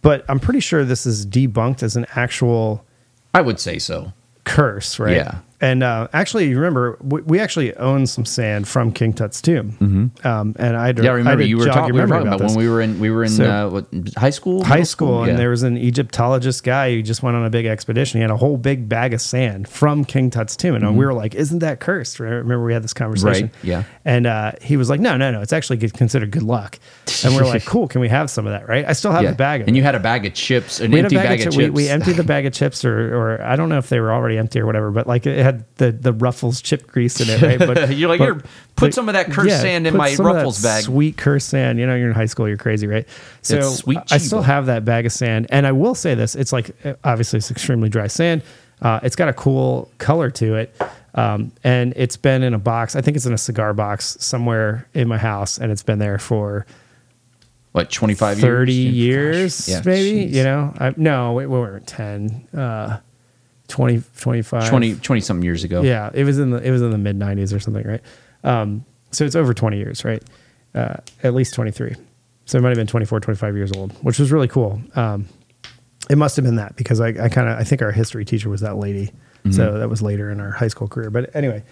but I'm pretty sure this is debunked as an actual. I would say so. Curse, right? Yeah. And uh, actually, you remember, we, we actually own some sand from King Tut's tomb. Mm-hmm. Um, and I yeah, I remember I you were, talk, we were talking about, about when we were in we were in so, uh, what, high school, high school, school? and yeah. there was an Egyptologist guy who just went on a big expedition. He had a whole big bag of sand from King Tut's tomb, and mm-hmm. we were like, "Isn't that cursed?" Remember, we had this conversation. Right. Yeah. And uh, he was like, "No, no, no, it's actually considered good luck." And we we're like, "Cool, can we have some of that?" Right? I still have yeah. the bag. Of and it. You had a bag of chips, an we empty bag, bag of, of chips. We, we emptied the bag of chips, or or I don't know if they were already empty or whatever, but like it had. The, the Ruffles chip grease in it, right? But you're like, but, here, put some of that cursed yeah, sand in my Ruffles bag. Sweet cursed sand. You know, you're in high school, you're crazy, right? So it's sweet I cheaper. Still have that bag of sand, and I will say this: it's like obviously it's extremely dry sand. Uh, it's got a cool color to it, um, and it's been in a box. I think it's in a cigar box somewhere in my house, and it's been there for what twenty-five, thirty years, years yeah, maybe. Geez. You know, I, no, we weren't ten. Uh, twenty, twenty-five, twenty, twenty something years ago. Yeah. It was in the, it was in the mid nineties or something. Right. Um, so it's over twenty years, right? Uh, at least twenty-three. So it might've been twenty-four, twenty-five years old, which was really cool. Um, it must've been that because I, I kind of, I think our history teacher was that lady. Mm-hmm. So that was later in our high school career, but anyway,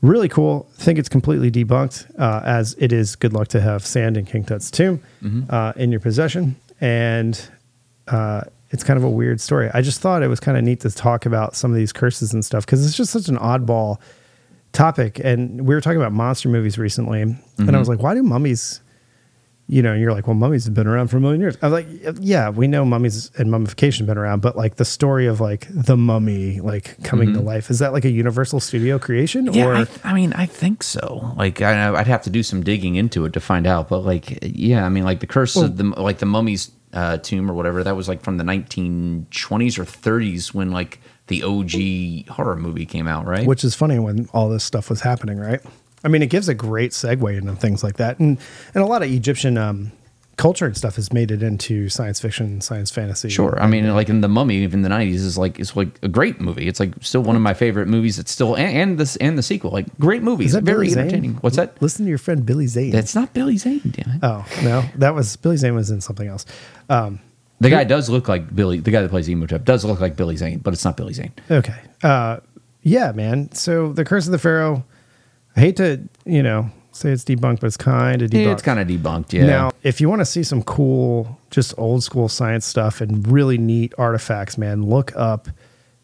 really cool. I think it's completely debunked, uh, as it is good luck to have sand in King Tut's tomb, mm-hmm. uh, in your possession. And, uh, it's kind of a weird story. I just thought it was kind of neat to talk about some of these curses and stuff because it's just such an oddball topic. And we were talking about monster movies recently, mm-hmm. and I was like, why do mummies, you know, and you're like, well, mummies have been around for a million years. I was like, yeah, we know mummies and mummification have been around, but like the story of like the mummy, like coming mm-hmm. to life, is that like a Universal Studio creation? Yeah, or I, th- I mean, I think so. Like I, I'd have to do some digging into it to find out, but like, yeah, I mean like the curse well, of the, like the mummies, Uh, tomb or whatever, that was like from the nineteen twenties or thirties when like the O G horror movie came out, right? Which is funny when all this stuff was happening, right? I mean, it gives a great segue into things like that. And and a lot of Egyptian um, culture and stuff has made it into science fiction, science fantasy. Sure. I mean, like in The Mummy, even the nineties is like, it's like a great movie. It's like still one of my favorite movies. It's still, and, and this and the sequel, like great movies. Is that very entertaining. What's that? Listen to your friend, Billy Zane. That's not Billy Zane, damn it. Oh, no, that was, Billy Zane was in something else. Um, the guy does look like Billy, the guy that plays Imhotep does look like Billy Zane, but it's not Billy Zane. Okay. Uh, yeah, man. So The Curse of the Pharaoh, I hate to, you know, say it's debunked, but it's kind of debunked. It's kind of debunked, yeah. Now, if you want to see some cool, just old school science stuff and really neat artifacts, man, look up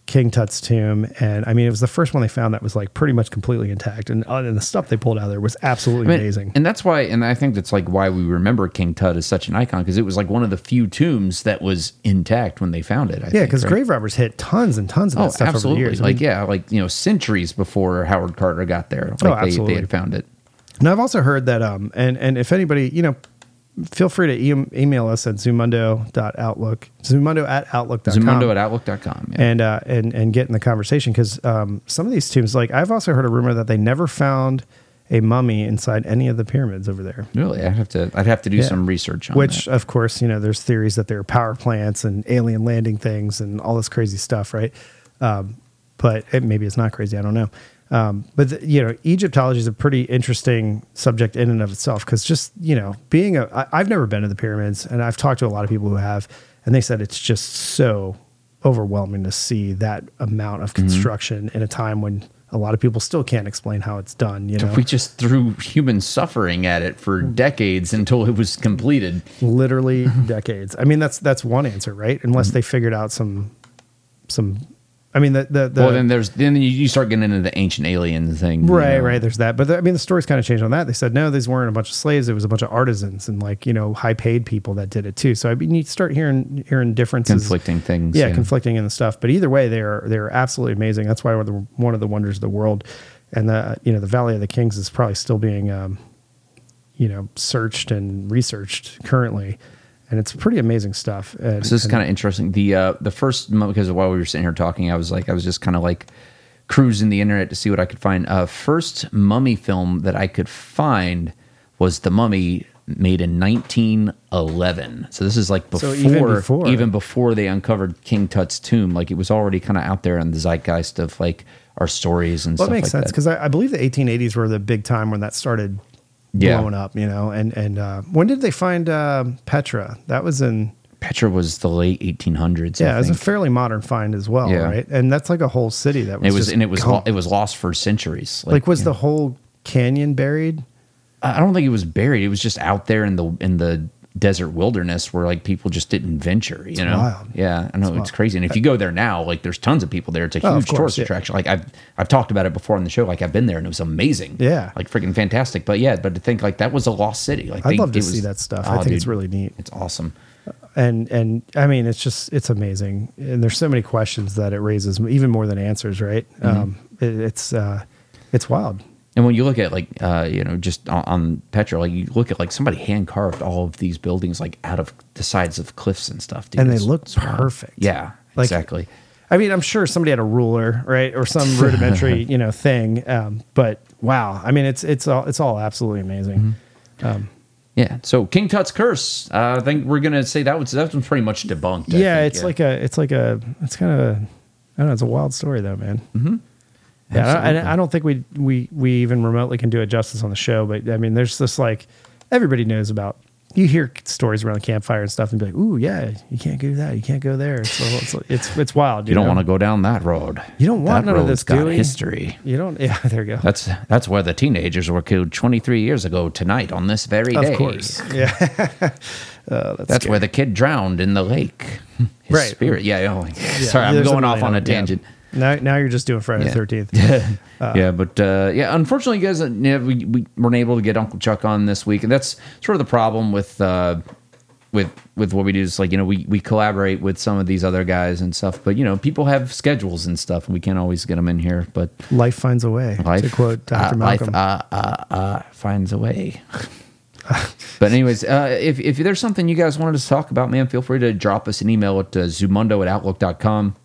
King Tut's tomb. And I mean, it was the first one they found that was like pretty much completely intact. And, uh, and the stuff they pulled out of there was absolutely I mean, amazing. And that's why, and I think that's like why we remember King Tut as such an icon, because it was like one of the few tombs that was intact when they found it. I yeah, because right? grave robbers hit tons and tons of oh, that stuff absolutely. Over the years. Like, I mean, yeah, like, you know, centuries before Howard Carter got there, like oh, absolutely. They, they had found it. Now, I've also heard that, um, and, and if anybody, you know, feel free to e- email us at zumundo dot outlook, zumundo at outlook dot com. zumundo at outlook dot com, yeah. And, uh, and, and get in the conversation, because um, some of these tombs, like, I've also heard a rumor that they never found a mummy inside any of the pyramids over there. Really? I'd have to, I'd have to do yeah. some research on Which, that. Which, of course, you know, there's theories that there are power plants and alien landing things and all this crazy stuff, right? Um, but it, maybe it's not crazy, I don't know. Um, but, the, you know, Egyptology is a pretty interesting subject in and of itself because just, you know, being a... I, I've never been to the pyramids, and I've talked to a lot of people who have, and they said it's just so overwhelming to see that amount of construction mm-hmm. in a time when a lot of people still can't explain how it's done. You know, we just threw human suffering at it for decades until it was completed. Literally decades. I mean, that's that's one answer, right? Unless they figured out some, some. I mean, the the, the well, then there's then you start getting into the ancient alien thing, right? You know? Right. There's that, but the, I mean, the story's kind of changed on that. They said no, these weren't a bunch of slaves; it was a bunch of artisans and like you know, high paid people that did it too. So I mean, you start hearing hearing differences, conflicting things, yeah, yeah. conflicting and stuff. But either way, they are they are absolutely amazing. That's why we're the, one of the wonders of the world, and the you know, the Valley of the Kings is probably still being, um, you know, searched and researched currently. And it's pretty amazing stuff. And, so this is kind of interesting. The uh, the first moment, because while we were sitting here talking, I was like, I was just kind of like cruising the internet to see what I could find. Uh, first mummy film that I could find was The Mummy, made in nineteen eleven. So this is like before, so even, before. even before they uncovered King Tut's tomb. Like it was already kind of out there in the zeitgeist of like our stories and well, stuff like that. That makes sense because I, I believe the eighteen eighties were the big time when that started. Yeah. Blown up, you know, and and uh, when did they find uh, Petra? That was in Petra was the late eighteen hundreds. Yeah, I it was think. a fairly modern find as well, yeah. right? And that's like a whole city that was it was just and it was lo- it was lost for centuries. Like, like was the know. whole canyon buried? I don't think it was buried. It was just out there in the in the desert wilderness where like people just didn't venture. You it's know, wild. yeah, I know it's, it's crazy. And if you go there now, like there's tons of people there. It's a huge oh, of course, tourist yeah. attraction. Like I've. I've talked about it before on the show. Like I've been there and it was amazing. Yeah. Like freaking fantastic. But yeah, but to think like that was a lost city. Like I'd they, love to was, see that stuff. Oh, I think dude, it's really neat. It's awesome. And, and I mean, it's just, it's amazing. And there's so many questions that it raises even more than answers. Right. Mm-hmm. Um, it, it's, uh, it's wild. And when you look at like, uh, you know, just on, on Petra, like you look at like somebody hand carved all of these buildings, like out of the sides of cliffs and stuff. Dude. And they it's, look it's perfect. Wild. Yeah, like, exactly. I mean, I'm sure somebody had a ruler, right, or some rudimentary, you know, thing. Um, but wow, I mean, it's it's all it's all absolutely amazing. Mm-hmm. Um, yeah. So King Tut's curse, uh, I think we're gonna say that was that was pretty much debunked. Yeah, I think, it's yeah. like a, it's like a, it's kind of a, I don't know, it's a wild story though, man. Mm-hmm. Yeah, I don't, I don't think we we we even remotely can do it justice on the show. But I mean, there's this like everybody knows about. You hear stories around the campfire and stuff and be like, ooh, yeah, you can't do that. You can't go there. So it's, it's, it's wild. You, you don't know? want to go down that road. You don't want that none of this got gooey. history. You don't. Yeah, there you go. That's that's where the teenagers were killed twenty-three years ago tonight on this very of day. Of course. Yeah. uh, that's that's where the kid drowned in the lake. His right. spirit. Yeah. Oh, yeah. Sorry, I'm going off on a tangent. Yeah. Now, now you're just doing Friday yeah. the thirteenth. Uh, yeah, but uh, yeah, unfortunately, you guys, yeah, we, we weren't able to get Uncle Chuck on this week, and that's sort of the problem with uh, with with what we do. Is like you know, we we collaborate with some of these other guys and stuff, but you know, people have schedules and stuff, and we can't always get them in here. But life finds a way. Life, to quote Doctor Uh, Malcolm, life uh, uh, uh, finds a way. But anyways, uh, if if there's something you guys wanted to talk about, man, feel free to drop us an email at uh, zumundo at outlook dot com.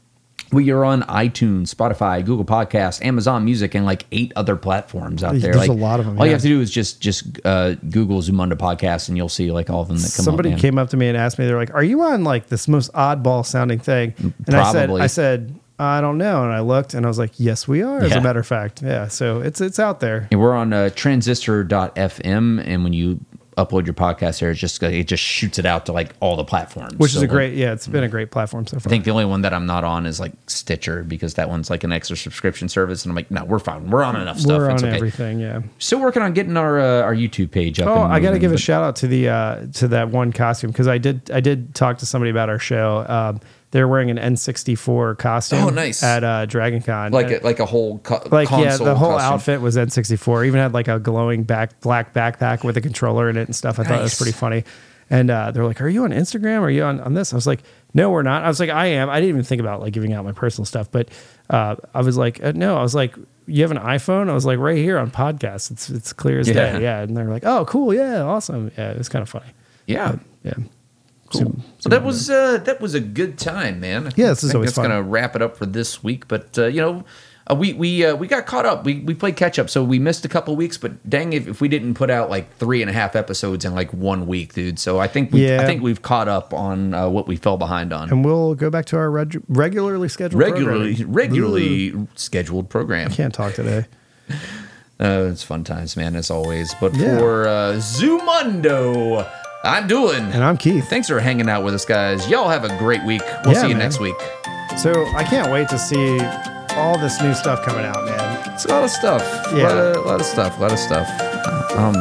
We are on iTunes, Spotify, Google Podcasts, Amazon Music, and like eight other platforms out there. There's like, a lot of them. All yeah. you have to do is just just uh, Google Zumunda Podcast, and you'll see like all of them that come Somebody up. Somebody came up to me and asked me, they're like, "Are you on like this most oddball sounding thing?" And Probably. I said, I said, "I don't know." And I looked, and I was like, "Yes, we are." As yeah. a matter of fact, yeah. So it's it's out there. And we're on uh, transistor dot f m, and when you upload your podcast there, it just it just shoots it out to like all the platforms, which so is a great yeah it's been a great platform so far. I think the only one that I'm not on is like Stitcher, because that one's like an extra subscription service, and I'm like, no, we're fine, we're on enough stuff, we're it's on okay. everything. Yeah, still working on getting our uh, our YouTube page up. oh and I gotta give but, a shout out to the uh to that one costume, because I did I did talk to somebody about our show. um They're wearing an N sixty-four costume. Oh, nice. At uh, DragonCon. Like a, like a whole co- like, console. Yeah, the whole costume. Outfit was N sixty-four. Even had like a glowing back black backpack with a controller in it and stuff. I nice. thought it was pretty funny. And uh, they're like, "Are you on Instagram? Are you on, on this?" I was like, "No, we're not." I was like, "I am." I didn't even think about like giving out my personal stuff. But uh, I was like, uh, no, I was like, "You have an iPhone?" I was like, "Right here on podcast. It's it's clear as yeah. day." Yeah. And they're like, "Oh, cool. Yeah, awesome." Yeah, it was kind of funny. Yeah. But, yeah. Cool. Zoom, zoom well, that was uh, that was a good time, man. I yeah, this is always fun. That's going to wrap it up for this week. But uh, you know, uh, we we uh, we got caught up. We we played catch up, so we missed a couple weeks. But dang, if, if we didn't put out like three and a half episodes in like one week, dude. So I think we yeah. I think we've caught up on uh, what we fell behind on, and we'll go back to our reg- regularly scheduled regularly program. regularly Ooh. scheduled program. I can't talk today. uh, it's fun times, man, as always. But yeah. for uh, Zumundo. I'm Doolin. And I'm Keith. Thanks for hanging out with us, guys. Y'all have a great week. We'll yeah, see you man. next week. So I can't wait to see all this new stuff coming out, man. It's a lot of stuff. Yeah. A lot of, a lot of stuff. A lot of stuff. Um,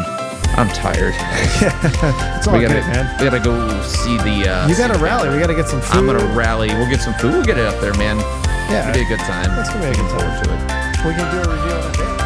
I'm tired. It's all we gotta, good, man. We got to go see the... Uh, you got to rally. We got to get some food. I'm going to rally. We'll get some food. We'll get it up there, man. Yeah. It's going to be a good time. It's going to be a good time. Forward to it. We can do a review on that day.